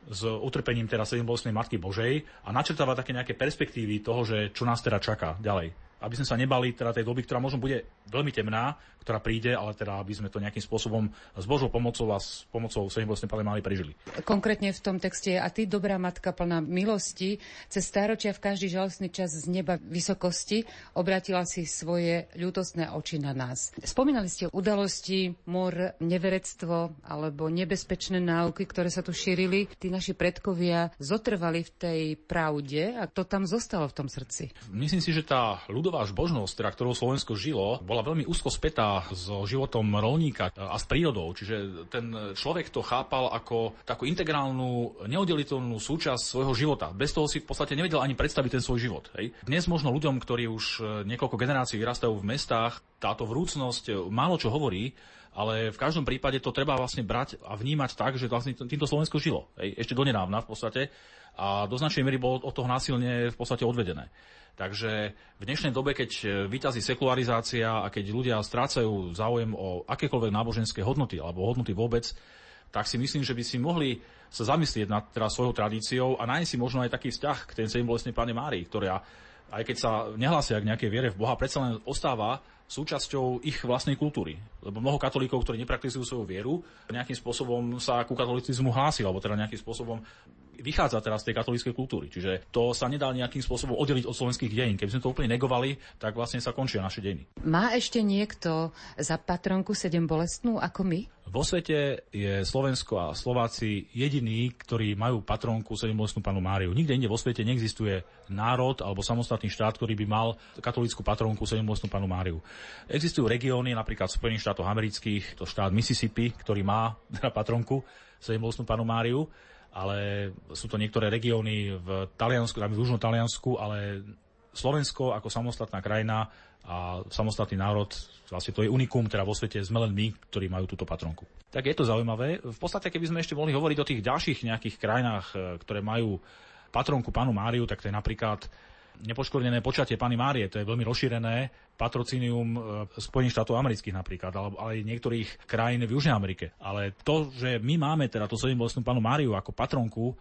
s utrpením teda Sedembolestnej Matky Božej a načrtáva také nejaké perspektívy toho, že čo nás teda čaká ďalej. Aby sme sa nebali teda tej doby, ktorá možno bude veľmi temná, ktorá príde, ale teda aby sme to nejakým spôsobom s Božou pomocou a s pomocou Sedembolestnej Panny Márie prežili. Konkrétne v tom texte a ty, dobrá matka plná milosti, cez stáročia v každý žalostný čas z neba vysokosti obratila si svoje ľútostné oči na nás. Spomínali ste udalosti, mor, neverectvo alebo nebezpečné náuky, ktoré sa tu šírili. Tí naši predkovia zotrvali v tej pravde a to tam zostalo v tom srdci. Myslím si, že tá ľudosť Ľudová zbožnosť, teda, ktorou Slovensko žilo, bola veľmi úzko spätá s životom roľníka a s prírodou. Čiže ten človek to chápal ako takú integrálnu, neoddeliteľnú súčasť svojho života. Bez toho si v podstate nevedel ani predstaviť ten svoj život. Hej. Dnes možno ľuďom, ktorí už niekoľko generácií vyrastajú v mestách, táto vrúcnosť málo čo hovorí, ale v každom prípade to treba vlastne brať a vnímať tak, že vlastne týmto Slovensko žilo. Hej. Ešte donedávna v podstate. A do značnej miery bolo od toho násilne v podstate odvedené. Takže v dnešnej dobe, keď víťazí sekularizácia a keď ľudia strácajú záujem o akékoľvek náboženské hodnoty alebo hodnoty vôbec, tak si myslím, že by si mohli sa zamyslieť nad teda svojou tradíciou a nájsť si možno aj taký vzťah k tej Sedembolestnej Panne Márii, ktorá, aj keď sa nehlásia k nejakej viere v Boha, predsa len ostáva súčasťou ich vlastnej kultúry. Lebo mnoho katolíkov, ktorí nepraktizujú svoju vieru, nejakým spôsobom sa ku katolicizmu hlási, alebo teda nejakým spôsobom vychádza teraz z tej katolíckej kultúry. Čiže to sa nedá nejakým spôsobom oddeliť od slovenských dejín. Keby sme to úplne negovali, tak vlastne sa končia naše dejiny. Má ešte niekto za patronku Sedembolestnú ako my? Vo svete je Slovensko a Slováci jediní, ktorí majú patronku Sedembolestnú Pannu Máriu. Nikde inde vo svete neexistuje národ alebo samostatný štát, ktorý by mal katolícku patronku Sedembolestnú Pannu Máriu. Existujú regióny, napríklad Spojených štátov amerických, to štát Mississippi, ktorý má teda patronku Sedembolestnú Pannu Máriu, ale sú to niektoré regióny v Taliansku, tam v Južnom Taliansku, ale Slovensko ako samostatná krajina a samostatný národ, vlastne to je unikum, teda vo svete sme len my, ktorí majú túto patronku. Tak je to zaujímavé. V podstate, keby sme ešte mohli hovoriť o tých ďalších nejakých krajinách, ktoré majú patronku Pannu Máriu, tak to je napríklad nepoškvrnené počatie Panny Márie, to je veľmi rozšírené patrocínium Spojených štátov amerických napríklad, alebo aj niektorých krajín v Južnej Amerike. Ale to, že my máme teda tú Sedembolestnú Pannu Máriu ako patronku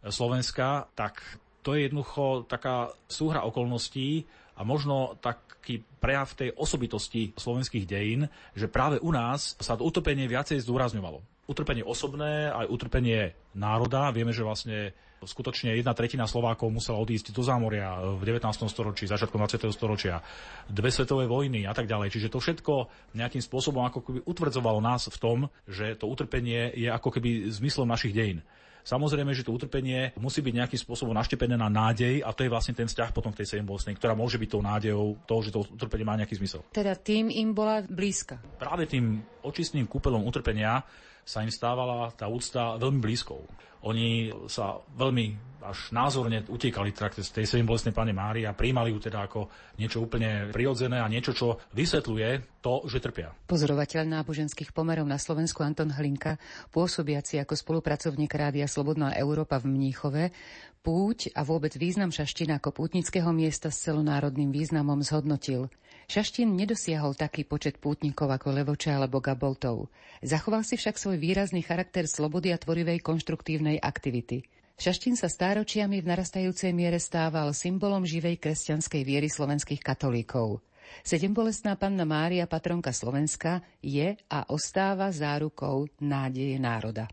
Slovenska, tak to je jednoducho taká súhra okolností a možno taký prejav tej osobitosti slovenských dejín, že práve u nás sa to utrpenie viacej zdôrazňovalo. Utrpenie osobné, aj utrpenie národa. Vieme, že vlastne skutočne jedna tretina Slovákov musela odísť do zámoria v devätnástom storočí, začiatkom dvadsiateho storočia, dve svetové vojny a tak ďalej. Čiže to všetko nejakým spôsobom ako keby utvrdzovalo nás v tom, že to utrpenie je ako keby zmyslom našich dejín. Samozrejme, že to utrpenie musí byť nejakým spôsobom naštepené na nádej, a to je vlastne ten vzťah potom k tej sedembolestnej, ktorá môže byť tou nádejou toho, že to utrpenie má nejaký zmysel. Teda tým im bola blízka. Práve tým očistným kúpelom utrpenia sa im stávala tá úcta veľmi blízkou. Oni sa veľmi až názorne utekali z tej sedembolestnej Panny Márie a prijímali ju teda ako niečo úplne prirodzené a niečo, čo vysvetľuje to, že trpia. Pozorovateľ náboženských pomerov na Slovensku Anton Hlinka, pôsobiaci ako spolupracovník Rádia Slobodná Európa v Mníchove, púť a vôbec význam Šaštína ako pútnického miesta s celonárodným významom zhodnotil. Šaštín nedosiahol taký počet pútnikov ako Levoča alebo Gaboltov. Zachoval si však svoj výrazný charakter slobody a tvorivej konštruktívnej aktivity. Šaštín sa stáročiami v narastajúcej miere stával symbolom živej kresťanskej viery slovenských katolíkov. Sedembolestná Panna Mária, patronka Slovenska, je a ostáva zárukou nádeje národa.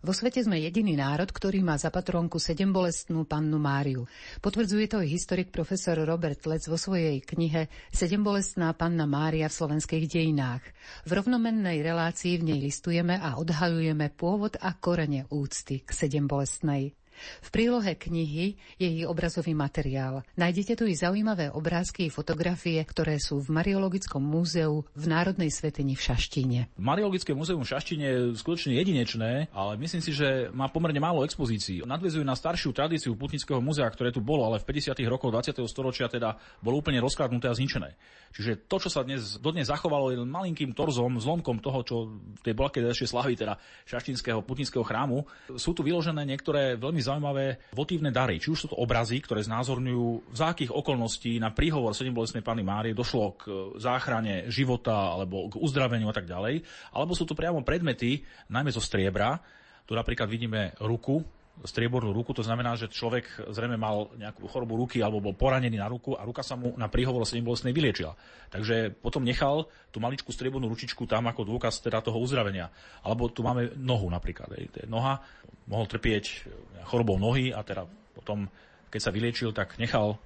Vo svete sme jediný národ, ktorý má za patronku sedembolestnú Pannu Máriu. Potvrdzuje to aj historik profesor Robert Lec vo svojej knihe Sedembolestná Panna Mária v slovenských dejinách. V rovnomennej relácii v nej listujeme a odhaľujeme pôvod a korene úcty k sedembolestnej. V prílohe knihy je jej obrazový materiál. Nájdete tu i zaujímavé obrázky i fotografie, ktoré sú v Mariologickom múzeu v Národnej svätyni v Šaštíne. Mariologické múzeum v Šaštíne je skutočne jedinečné, ale myslím si, že má pomerne málo expozícií. Nadväzuje na staršiu tradíciu putnického múzea, ktoré tu bolo, ale v päťdesiatych rokoch dvadsiateho storočia teda bolo úplne rozkradnuté a zničené. Čiže to, čo sa dnes dodnes zachovalo, je malinkým torzom, zlomkom toho, čo tej boľakej dajšej slavy teda šaštínskeho putnického chrámu, sú tu vyložené niektoré veľmi zaujímavé votívne dary. Či už sú to obrazy, ktoré znázorňujú, za akých okolností na príhovor sedembolestnej Panny Márie došlo k záchrane života alebo k uzdraveniu a tak ďalej, alebo sú to priamo predmety, najmä zo striebra. Tu napríklad vidíme ruku, striebornú ruku, to znamená, že človek zrejme mal nejakú chorobu ruky alebo bol poranený na ruku a ruka sa mu na príhovor sedembolestnej vyliečila. Takže potom nechal tú maličkú striebornú ručičku tam ako dôkaz teda toho uzdravenia. Alebo tu máme nohu napríklad. Noha, mohol trpieť chorobou nohy a teda potom, keď sa vyliečil, tak nechal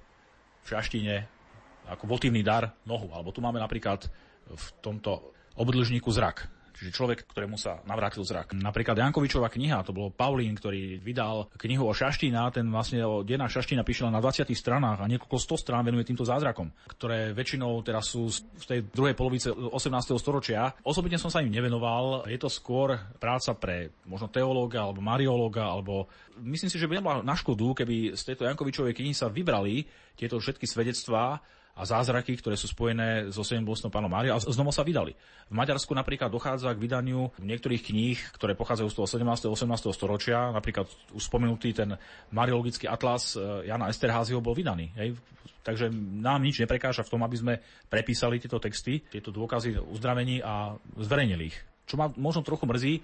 v šaštine ako votívny dar nohu. Alebo tu máme napríklad v tomto obdĺžniku zrak. čiže človek, ktorému sa navrátil zrak. Napríklad Jankovičová kniha, to bolo Paulín, ktorý vydal knihu o Šaštína, ten vlastne o dejinách Šaštína píše na dvadsiatich stranách a niekoľko sto strán venuje týmto zázrakom, ktoré väčšinou teraz sú v tej druhej polovice osemnásteho storočia. Osobitne som sa im nevenoval, je to skôr práca pre možno teológa alebo mariológa, alebo myslím si, že by nebola na škodu, keby z tejto Jankovičovej knihy sa vybrali tieto všetky svedectvá a zázraky, ktoré sú spojené so sedem bolestnou Pannou Máriou, a znovu sa vydali. V Maďarsku napríklad dochádza k vydaniu niektorých kníh, ktoré pochádzajú z toho sedemnásteho a osemnásteho storočia, napríklad už spomenutý ten mariologický atlas Jana Esterházyho bol vydaný. Hej. Takže nám nič neprekáža v tom, aby sme prepísali tieto texty, tieto dôkazy uzdravení a zverejnili ich. Čo ma možno trochu mrzí,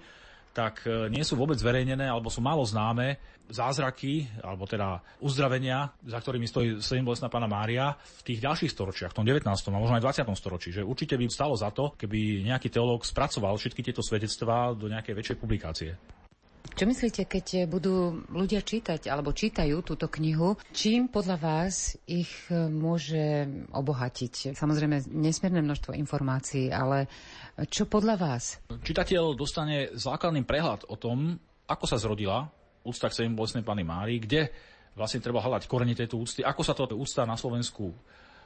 tak nie sú vôbec zverejnené, alebo sú málo známe zázraky, alebo teda uzdravenia, za ktorými stojí sedem bolestná Panna Mária v tých ďalších storočiach, v tom devätnástom a možno aj dvadsiatom storočí. Že určite by stalo za to, keby nejaký teológ spracoval všetky tieto svedectvá do nejakej väčšej publikácie. Čo myslíte, keď budú ľudia čítať alebo čítajú túto knihu, čím podľa vás ich môže obohatiť? Samozrejme, nesmierne množstvo informácií, ale čo podľa vás? Čitateľ dostane základný prehľad o tom, ako sa zrodila úcta k sedem bolestnej Panny Márii, kde vlastne treba hľadať korene tejto úcty, ako sa táto úcta na Slovensku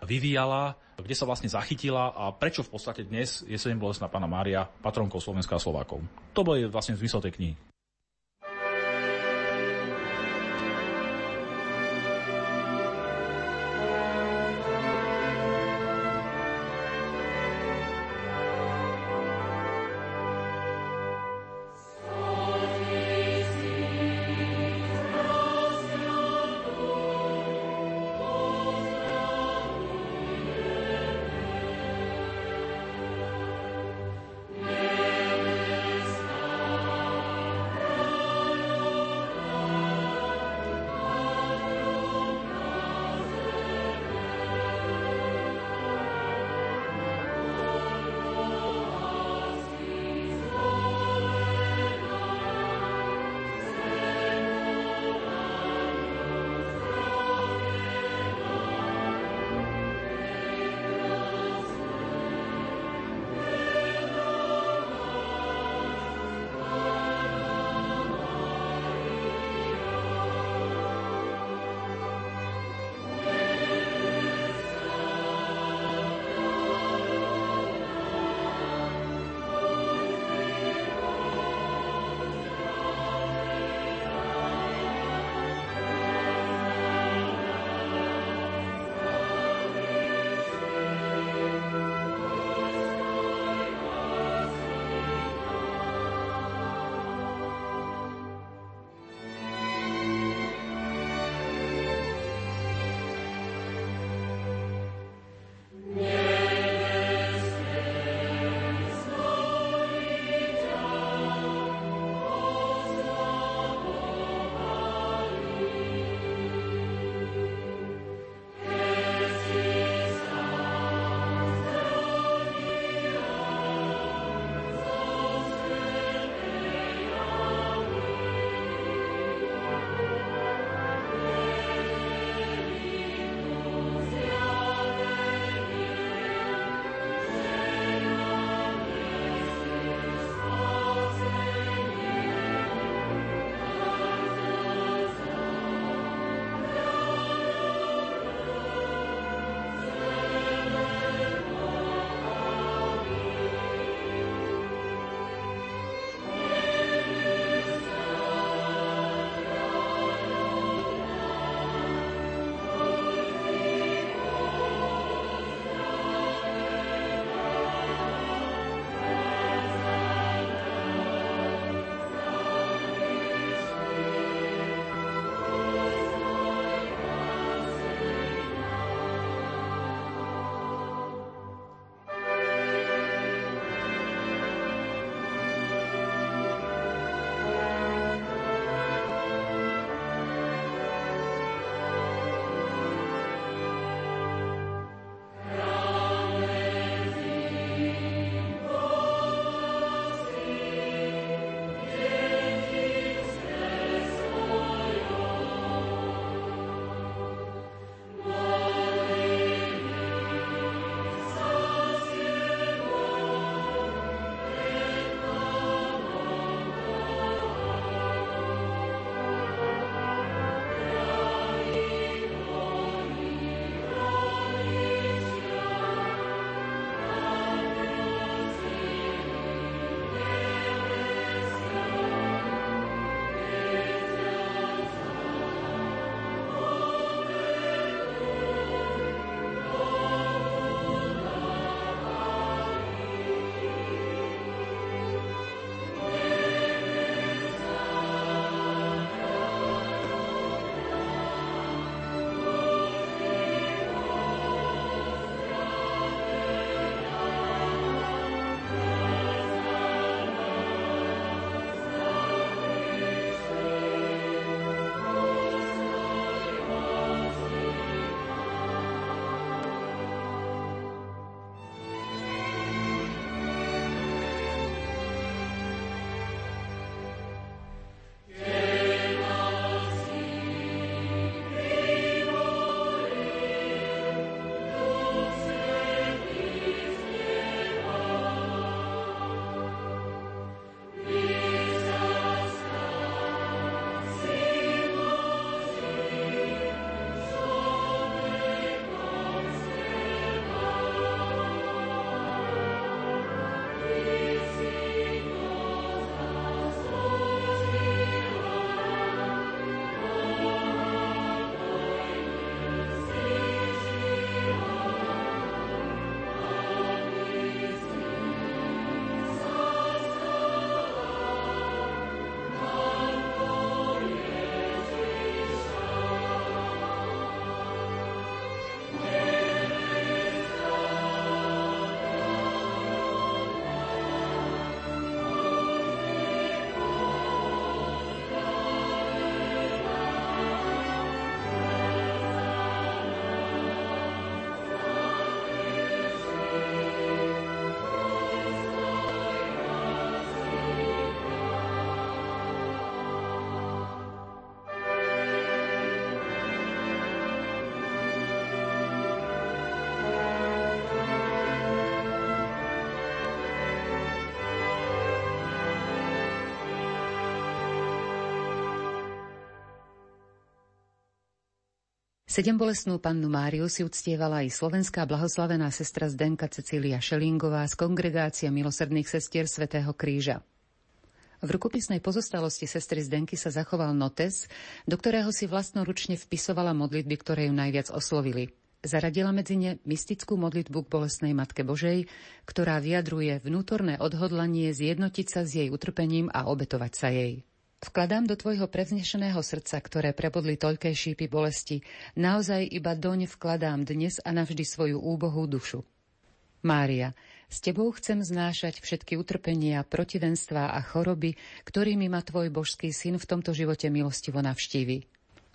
vyvíjala, kde sa vlastne zachytila a prečo v podstate dnes je sedem bolestná Panna Mária patronkou Slovenska a Slovákov. To bol vlastne zmysel tej knihy. Sedembolestnú pannu Máriu si uctievala aj slovenská blahoslavená sestra Zdenka Cecília Šelingová z Kongregácie milosrdných sestier Svätého Kríža. V rukopisnej pozostalosti sestry Zdenky sa zachoval notes, do ktorého si vlastnoručne vpisovala modlitby, ktoré ju najviac oslovili. Zaradila medzi ne mystickú modlitbu k bolestnej Matke Božej, ktorá vyjadruje vnútorné odhodlanie zjednotiť sa s jej utrpením a obetovať sa jej. Vkladám do tvojho prevznešeného srdca, ktoré prebodli toľké šípy bolesti, naozaj iba doň vkladám dnes a navždy svoju úbohú dušu. Mária, s tebou chcem znášať všetky utrpenia, protivenstvá a choroby, ktorými ma tvoj božský syn v tomto živote milostivo navštívi.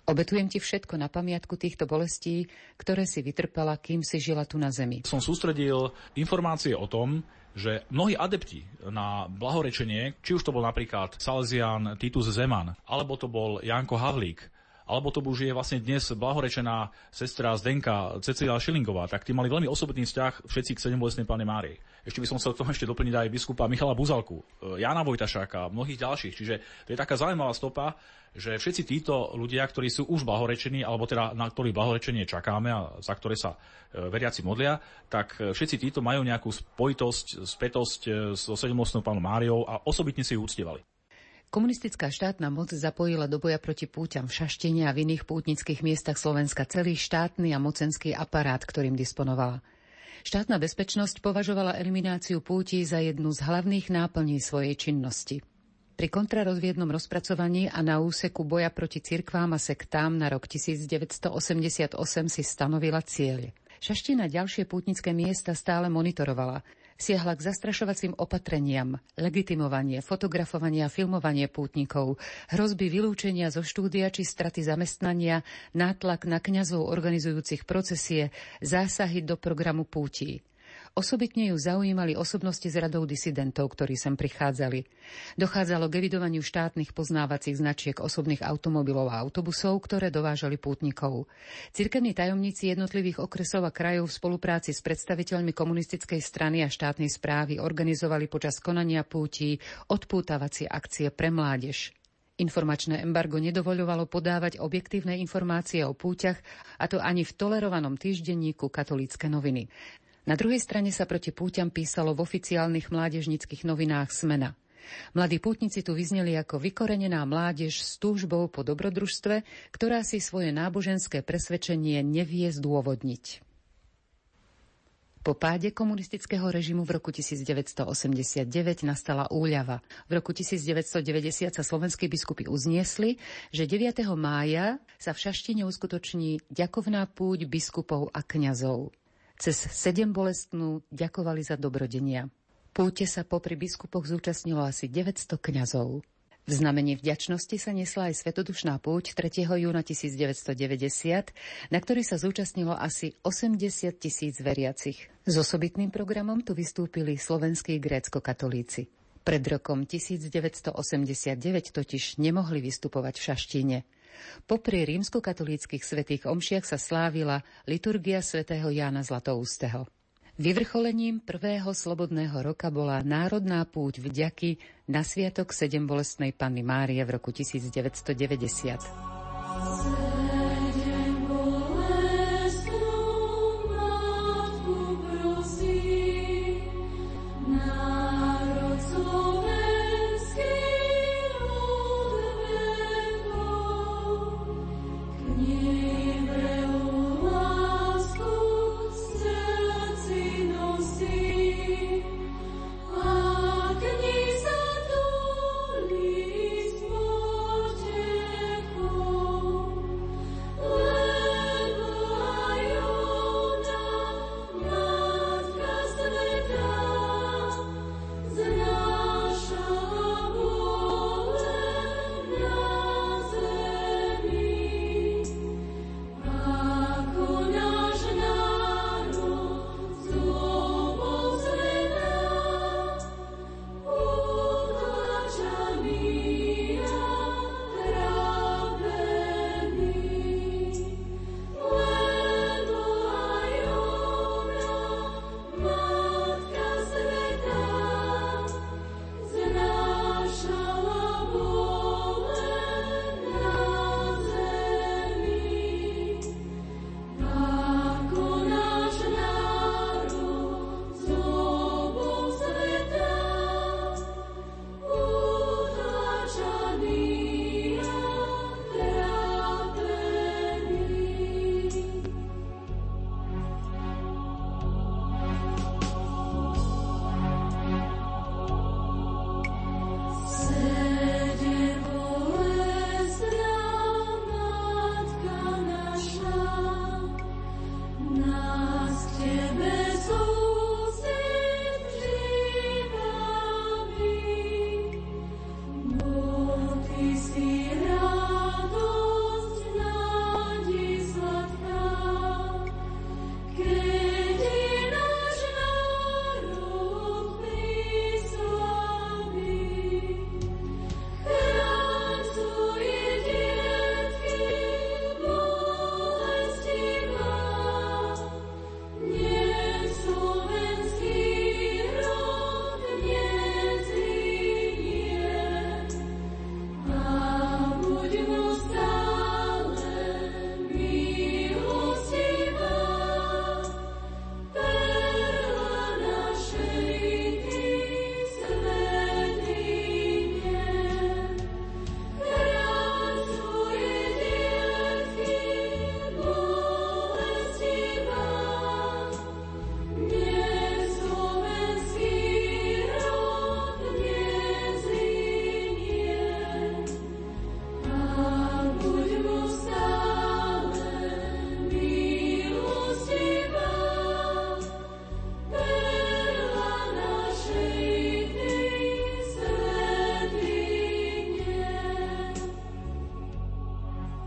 Obetujem ti všetko na pamiatku týchto bolestí, ktoré si vytrpela, kým si žila tu na zemi. Som sústredil informácie o tom, že mnohí adepti na blahorečenie, či už to bol napríklad Salesián Titus Zeman, alebo to bol Janko Havlík, alebo to už je vlastne dnes blahorečená sestra Zdenka Cecília Schillingová, tak tí mali veľmi osobitný vzťah všetci k sedembolestnej Panne Márii. Ešte by som chcel k tomu ešte doplniť aj biskupa Michala Buzalku, Jána Vojtašáka a mnohých ďalších. Čiže to je taká zaujímavá stopa, že všetci títo ľudia, ktorí sú už blahorečení, alebo teda na ktorých blahorečenie čakáme a za ktoré sa veriaci modlia, tak všetci títo majú nejakú spojitosť, spätosť so sedembolestnou Pannou Máriou a osobitne si ju uctievali. Komunistická štátna moc zapojila do boja proti púťam v Šaštíne a v iných pútnických miestach Slovenska celý štátny a mocenský aparát, ktorým disponovala. Štátna bezpečnosť považovala elimináciu pútí za jednu z hlavných náplní svojej činnosti. Pri kontrarozviednom rozpracovaní a na úseku boja proti cirkvám a sektám na rok devätnásťstoosemdesiatosem si stanovila cieľ. Šaštína ďalšie pútnické miesta stále monitorovala. Siahla k zastrašovacím opatreniam, legitimovanie, fotografovanie a filmovanie pútnikov, hrozby vylúčenia zo štúdia či straty zamestnania, nátlak na kňazov organizujúcich procesie, zásahy do programu pútí. Osobitne ju zaujímali osobnosti z radov disidentov, ktorí sem prichádzali. Dochádzalo k evidovaniu štátnych poznávacích značiek osobných automobilov a autobusov, ktoré dovážali pútnikov. Cirkevní tajomníci jednotlivých okresov a krajov v spolupráci s predstaviteľmi komunistickej strany a štátnej správy organizovali počas konania pútí odpútavacie akcie pre mládež. Informačné embargo nedovoľovalo podávať objektívne informácie o púťach, a to ani v tolerovanom týždenníku Katolícke noviny. Na druhej strane sa proti púťam písalo v oficiálnych mládežníckych novinách Smena. Mladí pútnici tu vyzneli ako vykorenená mládež s túžbou po dobrodružstve, ktorá si svoje náboženské presvedčenie nevie zdôvodniť. Po páde komunistického režimu v roku devätnásťstoosemdesiatdeväť nastala úľava. V roku devätnásťstodeväťdesiat sa slovenskí biskupi uzniesli, že deviateho mája sa v Šaštíne uskutoční ďakovná púť biskupov a kňazov. Cez sedembolestnú ďakovali za dobrodenia. Púte sa popri biskupoch zúčastnilo asi deväťsto kňazov. V znamení vďačnosti sa nesla aj svetodušná púť tretieho júna devätnásťstodeväťdesiat, na ktorý sa zúčastnilo asi osemdesiat tisíc veriacich. S osobitným programom tu vystúpili slovenskí grécko-katolíci. Pred rokom devätnásťstoosemdesiatdeväť totiž nemohli vystupovať v Šaštíne. Popri rímskokatolíckych svätých omšiach sa slávila liturgia svätého Jána Zlatoústeho. Vyvrcholením prvého slobodného roka bola národná púť vďaky na sviatok sedembolestnej Panny Márie v roku devätnásťstodeväťdesiat.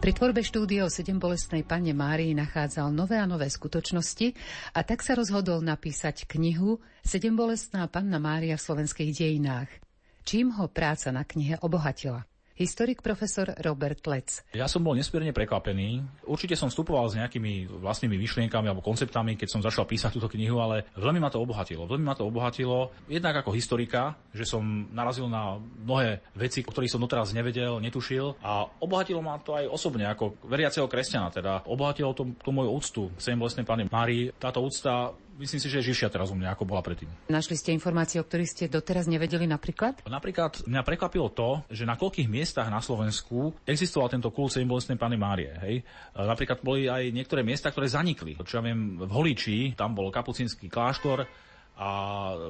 Pri tvorbe štúdie o sedembolestnej Panne Márii nachádzal nové a nové skutočnosti a tak sa rozhodol napísať knihu Sedembolestná Panna Mária v slovenských dejinách, čím ho práca na knihe obohatila. Historik profesor Robert Lec. Ja som bol nesmierne prekvapený. Určite som vstupoval s nejakými vlastnými myšlienkami alebo konceptami, keď som začal písať túto knihu, ale veľmi ma to obohatilo. Veľmi ma to obohatilo. Jednak ako historika, že som narazil na mnohé veci, o ktorých som doteraz nevedel, netušil, a obohatilo ma to aj osobne ako veriaceho kresťana, teda obohatilo to tú moju úctu k Sedembolestnej Panne Márii. Táto úcta, myslím si, že je živšia teraz u mňa, ako bola predtým. Našli ste informácie, o ktorých ste doteraz nevedeli, napríklad? Napríklad mňa prekvapilo to, že na koľkých miestach na Slovensku existoval tento kult Sedembolestnej Panny Márie. Hej? Napríklad boli aj niektoré miesta, ktoré zanikli. Čo ja viem, v Holiči, tam bol kapucínsky kláštor a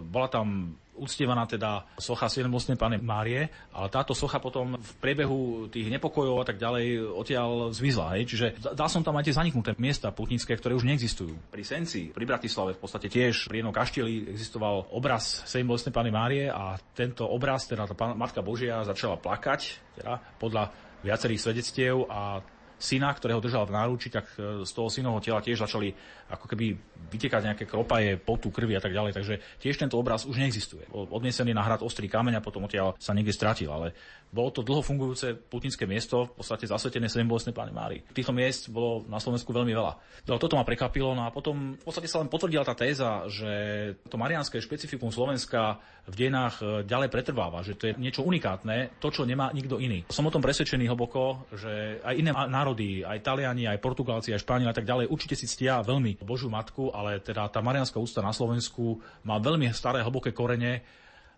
bola tam uctievaná teda socha Sedembolestnej Panny Márie, ale táto socha potom v priebehu tých nepokojov a tak ďalej odtiaľ zmizla. Hej? Čiže dal som tam aj tie zaniknuté miesta putnícke, ktoré už neexistujú. Pri Senci, pri Bratislave v podstate tiež, pri jednom kaštieli existoval obraz Sedembolestnej Panny Márie a tento obraz, teda tá Matka Božia začala plakať, teda podľa viacerých svedectiev, a syna, ktorého držal v náruči, tak z toho synovho tela tiež začali ako keby vytekať nejaké kropaje, potu, krvi a tak ďalej. Takže tiež tento obraz už neexistuje. Bol odnesený na hrad Ostrý kameň a potom odtiaľ sa niekde stratil. Ale bolo to dlho fungujúce putnícke miesto, v podstate zasvetené Sedembolestnej Panny Márii. Týchto miest bolo na Slovensku veľmi veľa. Toto ma prekvapilo. No a potom v podstate sa len potvrdila tá téza, že to mariánske špecifikum Slovenska v dejinách ďalej pretrváva, že to je niečo unikátne, to čo nemá nikto iný. Som o tom presvedčený hlboko, že aj iné národy, aj Taliani, aj Portugálci, aj Španieli a tak ďalej určite si ctia veľmi Božiu matku, ale teda tá mariánska úcta na Slovensku má veľmi staré, hlboké korene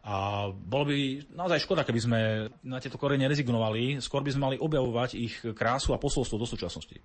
a bolo by naozaj škoda, keby sme na tieto korene rezignovali, skôr by sme mali objavovať ich krásu a posolstvo do súčasnosti.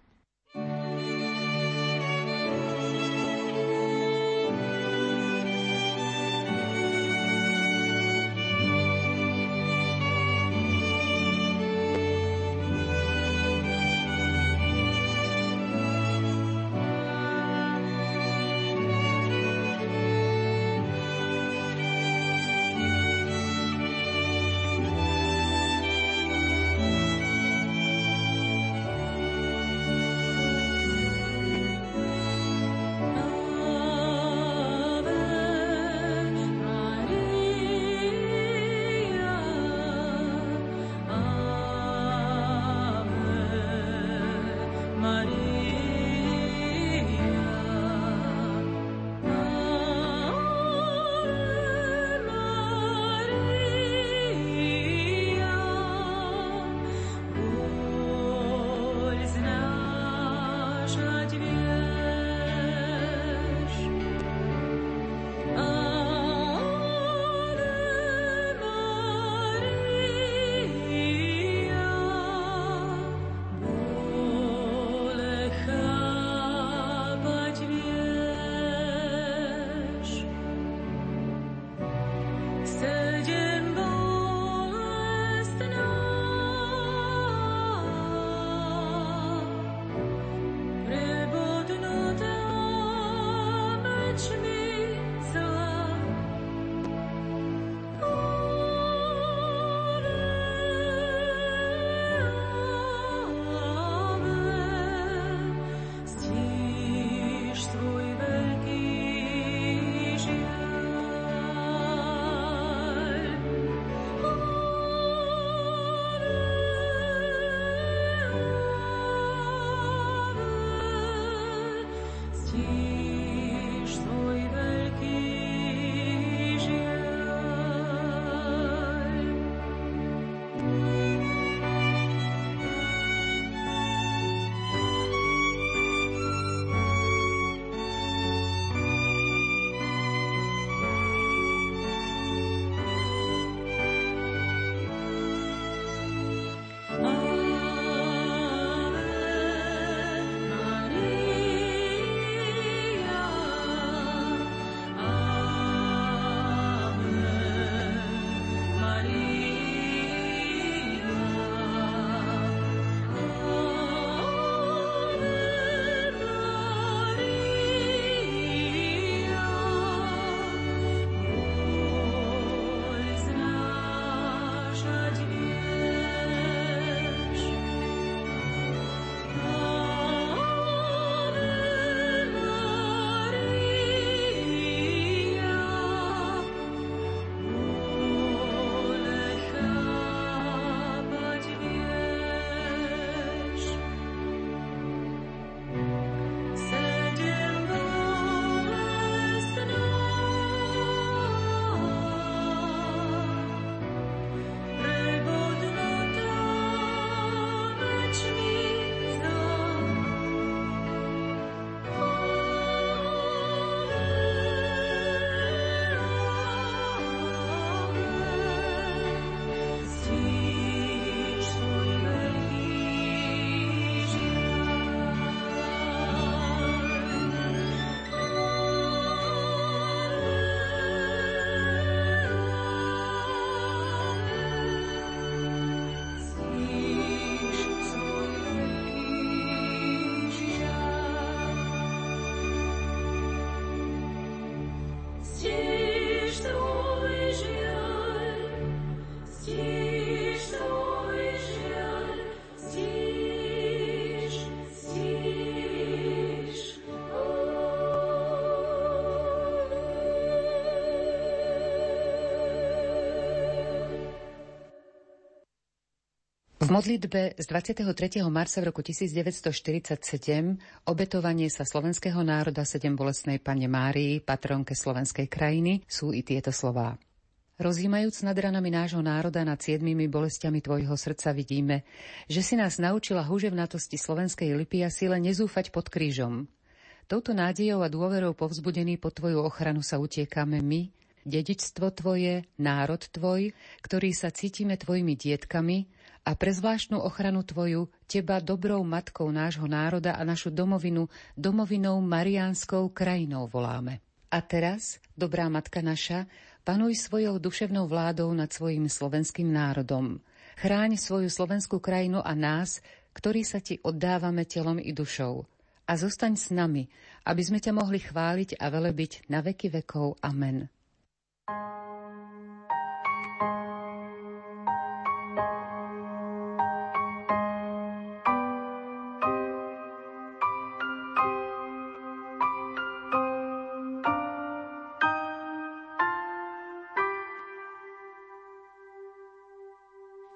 V modlitbe z dvadsiateho tretieho marca v roku devätnásťstoštyridsaťsedem obetovanie sa slovenského národa sedembolestnej Panne Márii, patronke slovenskej krajiny, sú i tieto slová. Rozjímajúc nad ranami nášho národa, nad siedmimi bolestiami tvojho srdca vidíme, že si nás naučila húževnatosti slovenskej lipy a síle nezúfať pod krížom. Touto nádejou a dôverou povzbudený pod tvoju ochranu sa utiekame my, dedičstvo tvoje, národ tvoj, ktorý sa cítime tvojimi dietkami, a pre zvláštnu ochranu tvoju, teba dobrou matkou nášho národa a našu domovinu, domovinou mariánskou krajinou voláme. A teraz, dobrá matka naša, panuj svojou duševnou vládou nad svojim slovenským národom. Chráň svoju slovenskú krajinu a nás, ktorí sa ti oddávame telom i dušou. A zostaň s nami, aby sme ťa mohli chváliť a velebiť na veky vekov. Amen.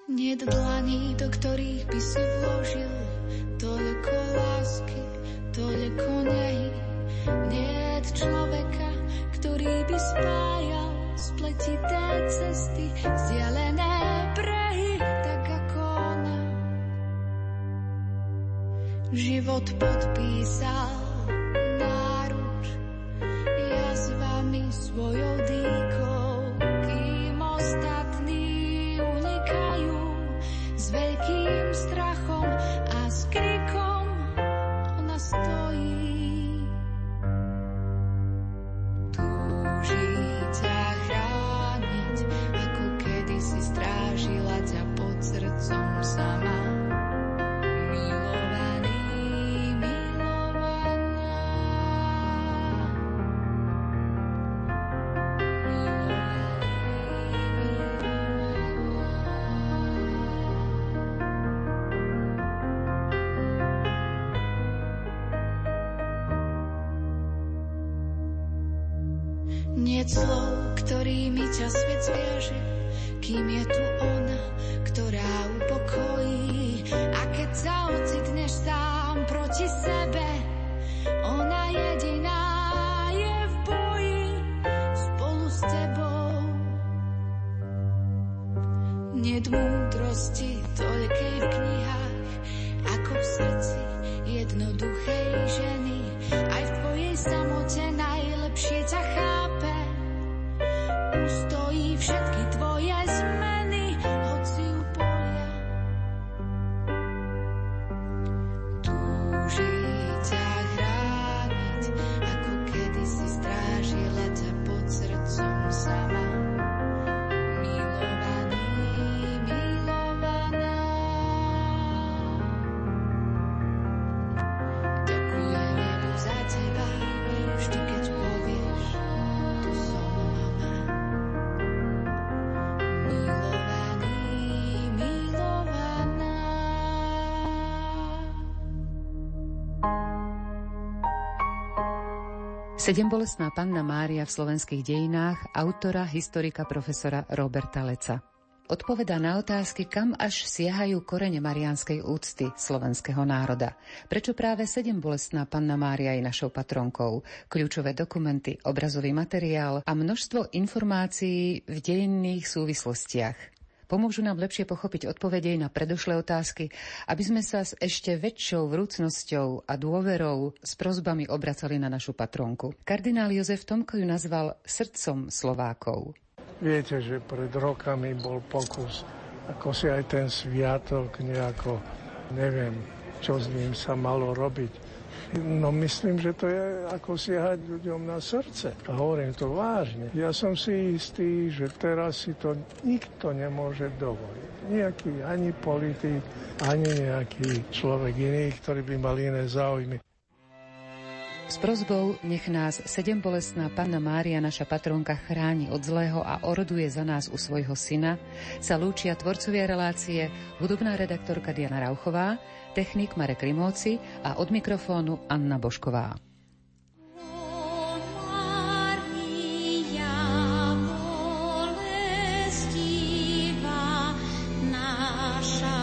Niet dlaní, do ktorých by si vložil toľko lásky, toľko nehy. Niet človeka, ktorý by spájal spletité cesty, vzdialené brehy, tak ako ona. Život podpísal náruč, ja s vami svojou dýkou. Niet slov, ktorými ťa svet zviaže, kým je tu ona, ktorá upokojí. A keď sa ocitneš sám proti sebe, ona jediná je v boji spolu s tebou. Niet múdrosti toľkej v knihách, ako v srdci jednoduchej ženy. Aj v tvojej samote najlepšie ťa chápe. Ustojí všetky tvoje zmeny, hoci upoja. Túži ťa chrániť, ako kedysi strážila ťa pod srdcom sama. Sedembolestná Panna Mária v slovenských dejinách, autora, historika, profesora Roberta Leca. Odpovedá na otázky, kam až siahajú korene mariánskej úcty slovenského národa. Prečo práve Sedembolestná Panna Mária je našou patronkou? Kľúčové dokumenty, obrazový materiál a množstvo informácií v dejinných súvislostiach pomôžu nám lepšie pochopiť odpovede na predošlé otázky, aby sme sa s ešte väčšou vrúcnosťou a dôverou s prosbami obracali na našu patronku. Kardinál Jozef Tomko ju nazval srdcom Slovákov. Viete, že pred rokami bol pokus, ako si aj ten sviatok nejako, neviem, čo s ním sa malo robiť. No myslím, že to je ako siahať ľuďom na srdce. A hovorím to vážne. Ja som si istý, že teraz si to nikto nemôže dovoliť. Nejaký ani politik, ani nejaký človek iný, ktorý by mal iné záujmy. S prosbou nech nás Sedembolestná Panna Mária, naša patronka, chráni od zlého a oroduje za nás u svojho syna, sa lúčia tvorcovia relácie, hudobná redaktorka Diana Rauchová, technik Marek Rimóci a od mikrofónu Anna Božková. Mária, bolestivá naša.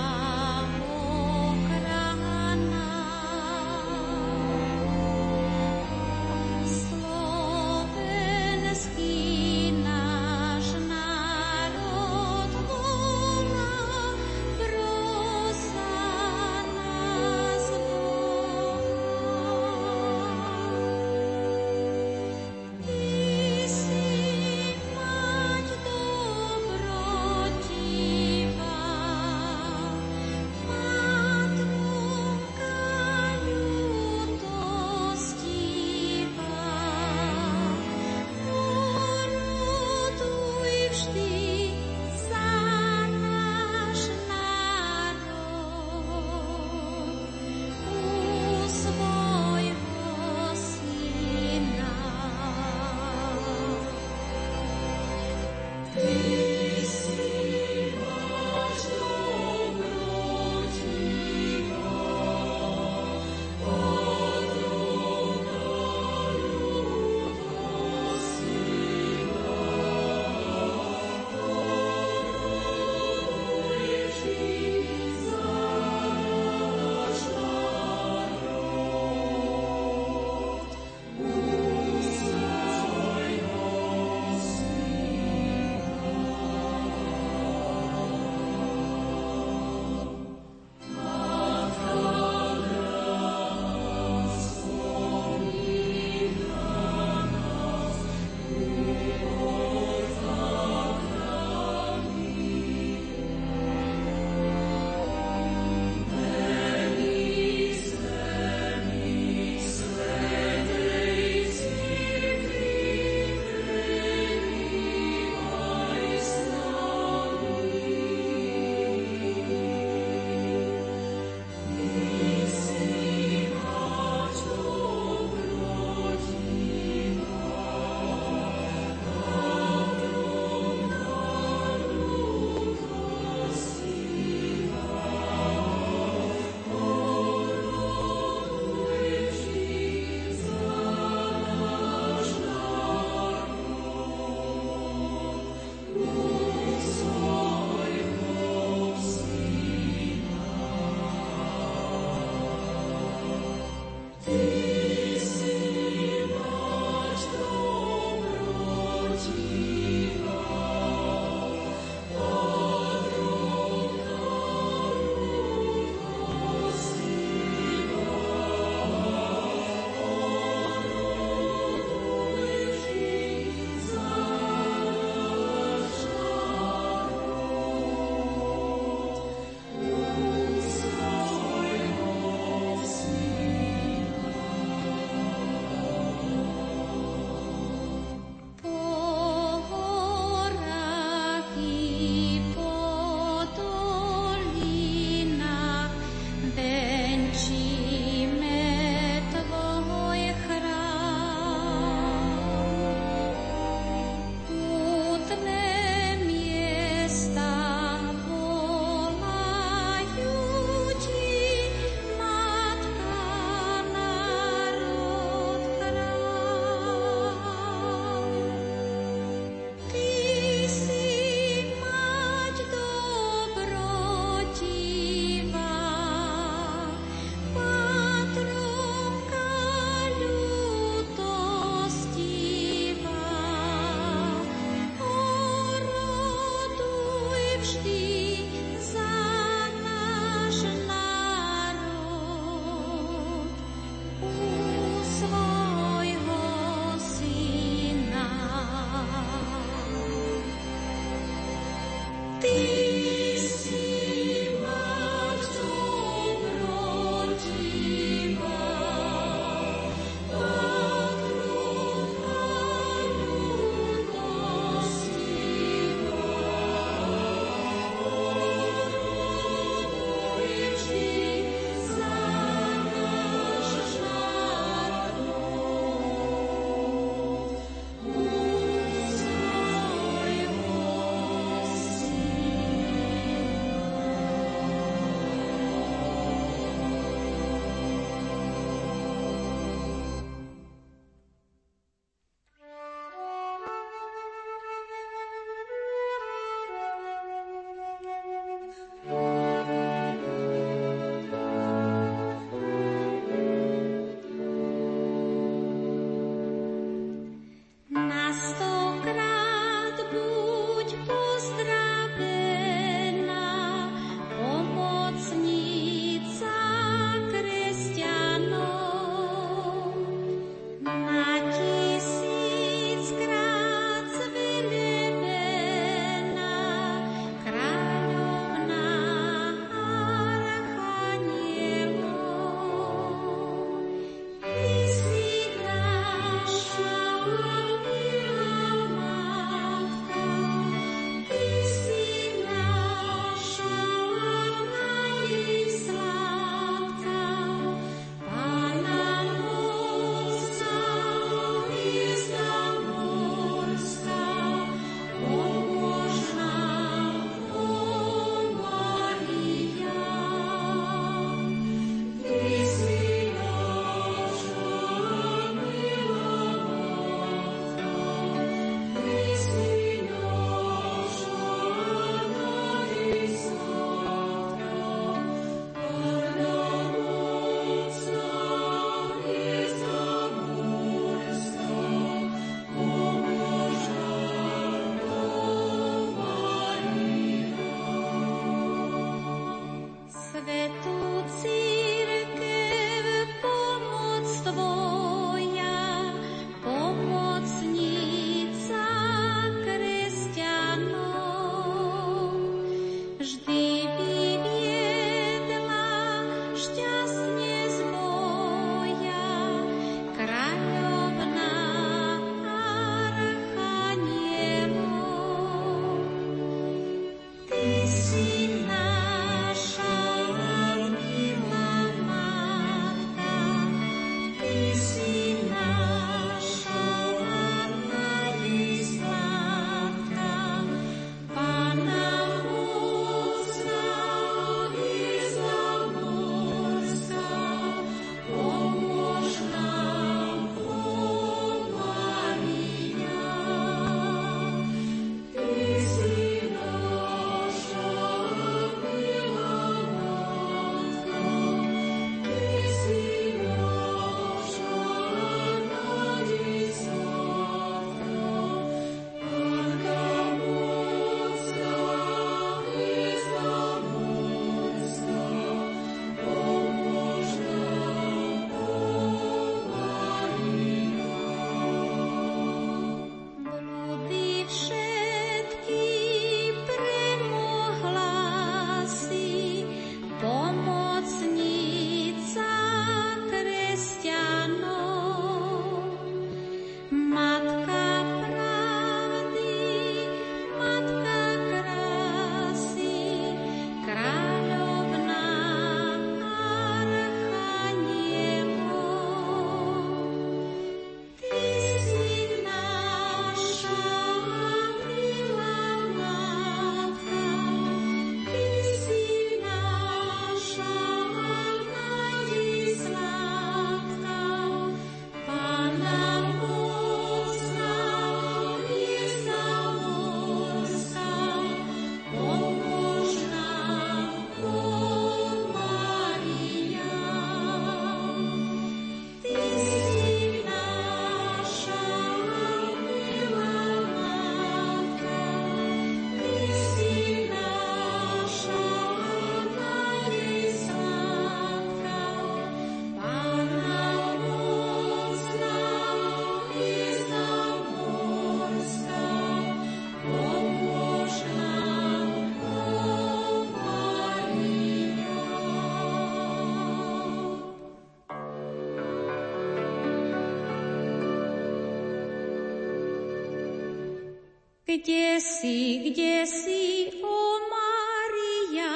Kde si, kde si, ó Mária,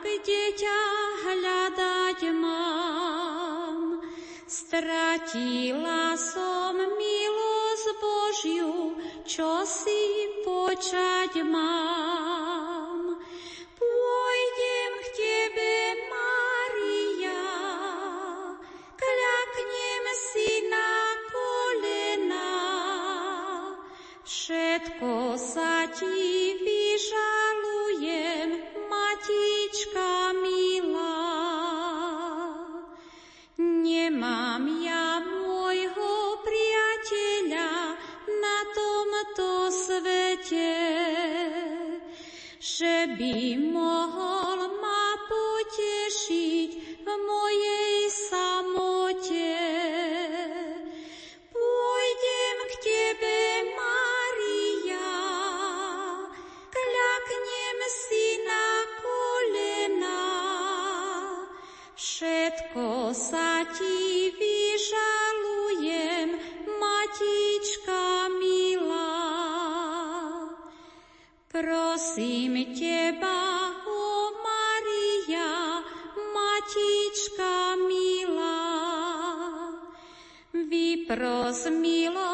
kde ťa hľadať mám? Stratila som milosť Božiu, čo si počať mám? Pôjdem k tebe, Mária, kľaknem si na kolená. Všetko sa ti vyžalujem, matička milá. Nemám ja môjho priateľa na tomto svete, že by mohol ma potešiť v mojej samote. Pôjdem k tebe, všetko sa ti vyžalujem, matička milá. Prosím teba, ó Maria, matička milá, vypros milosť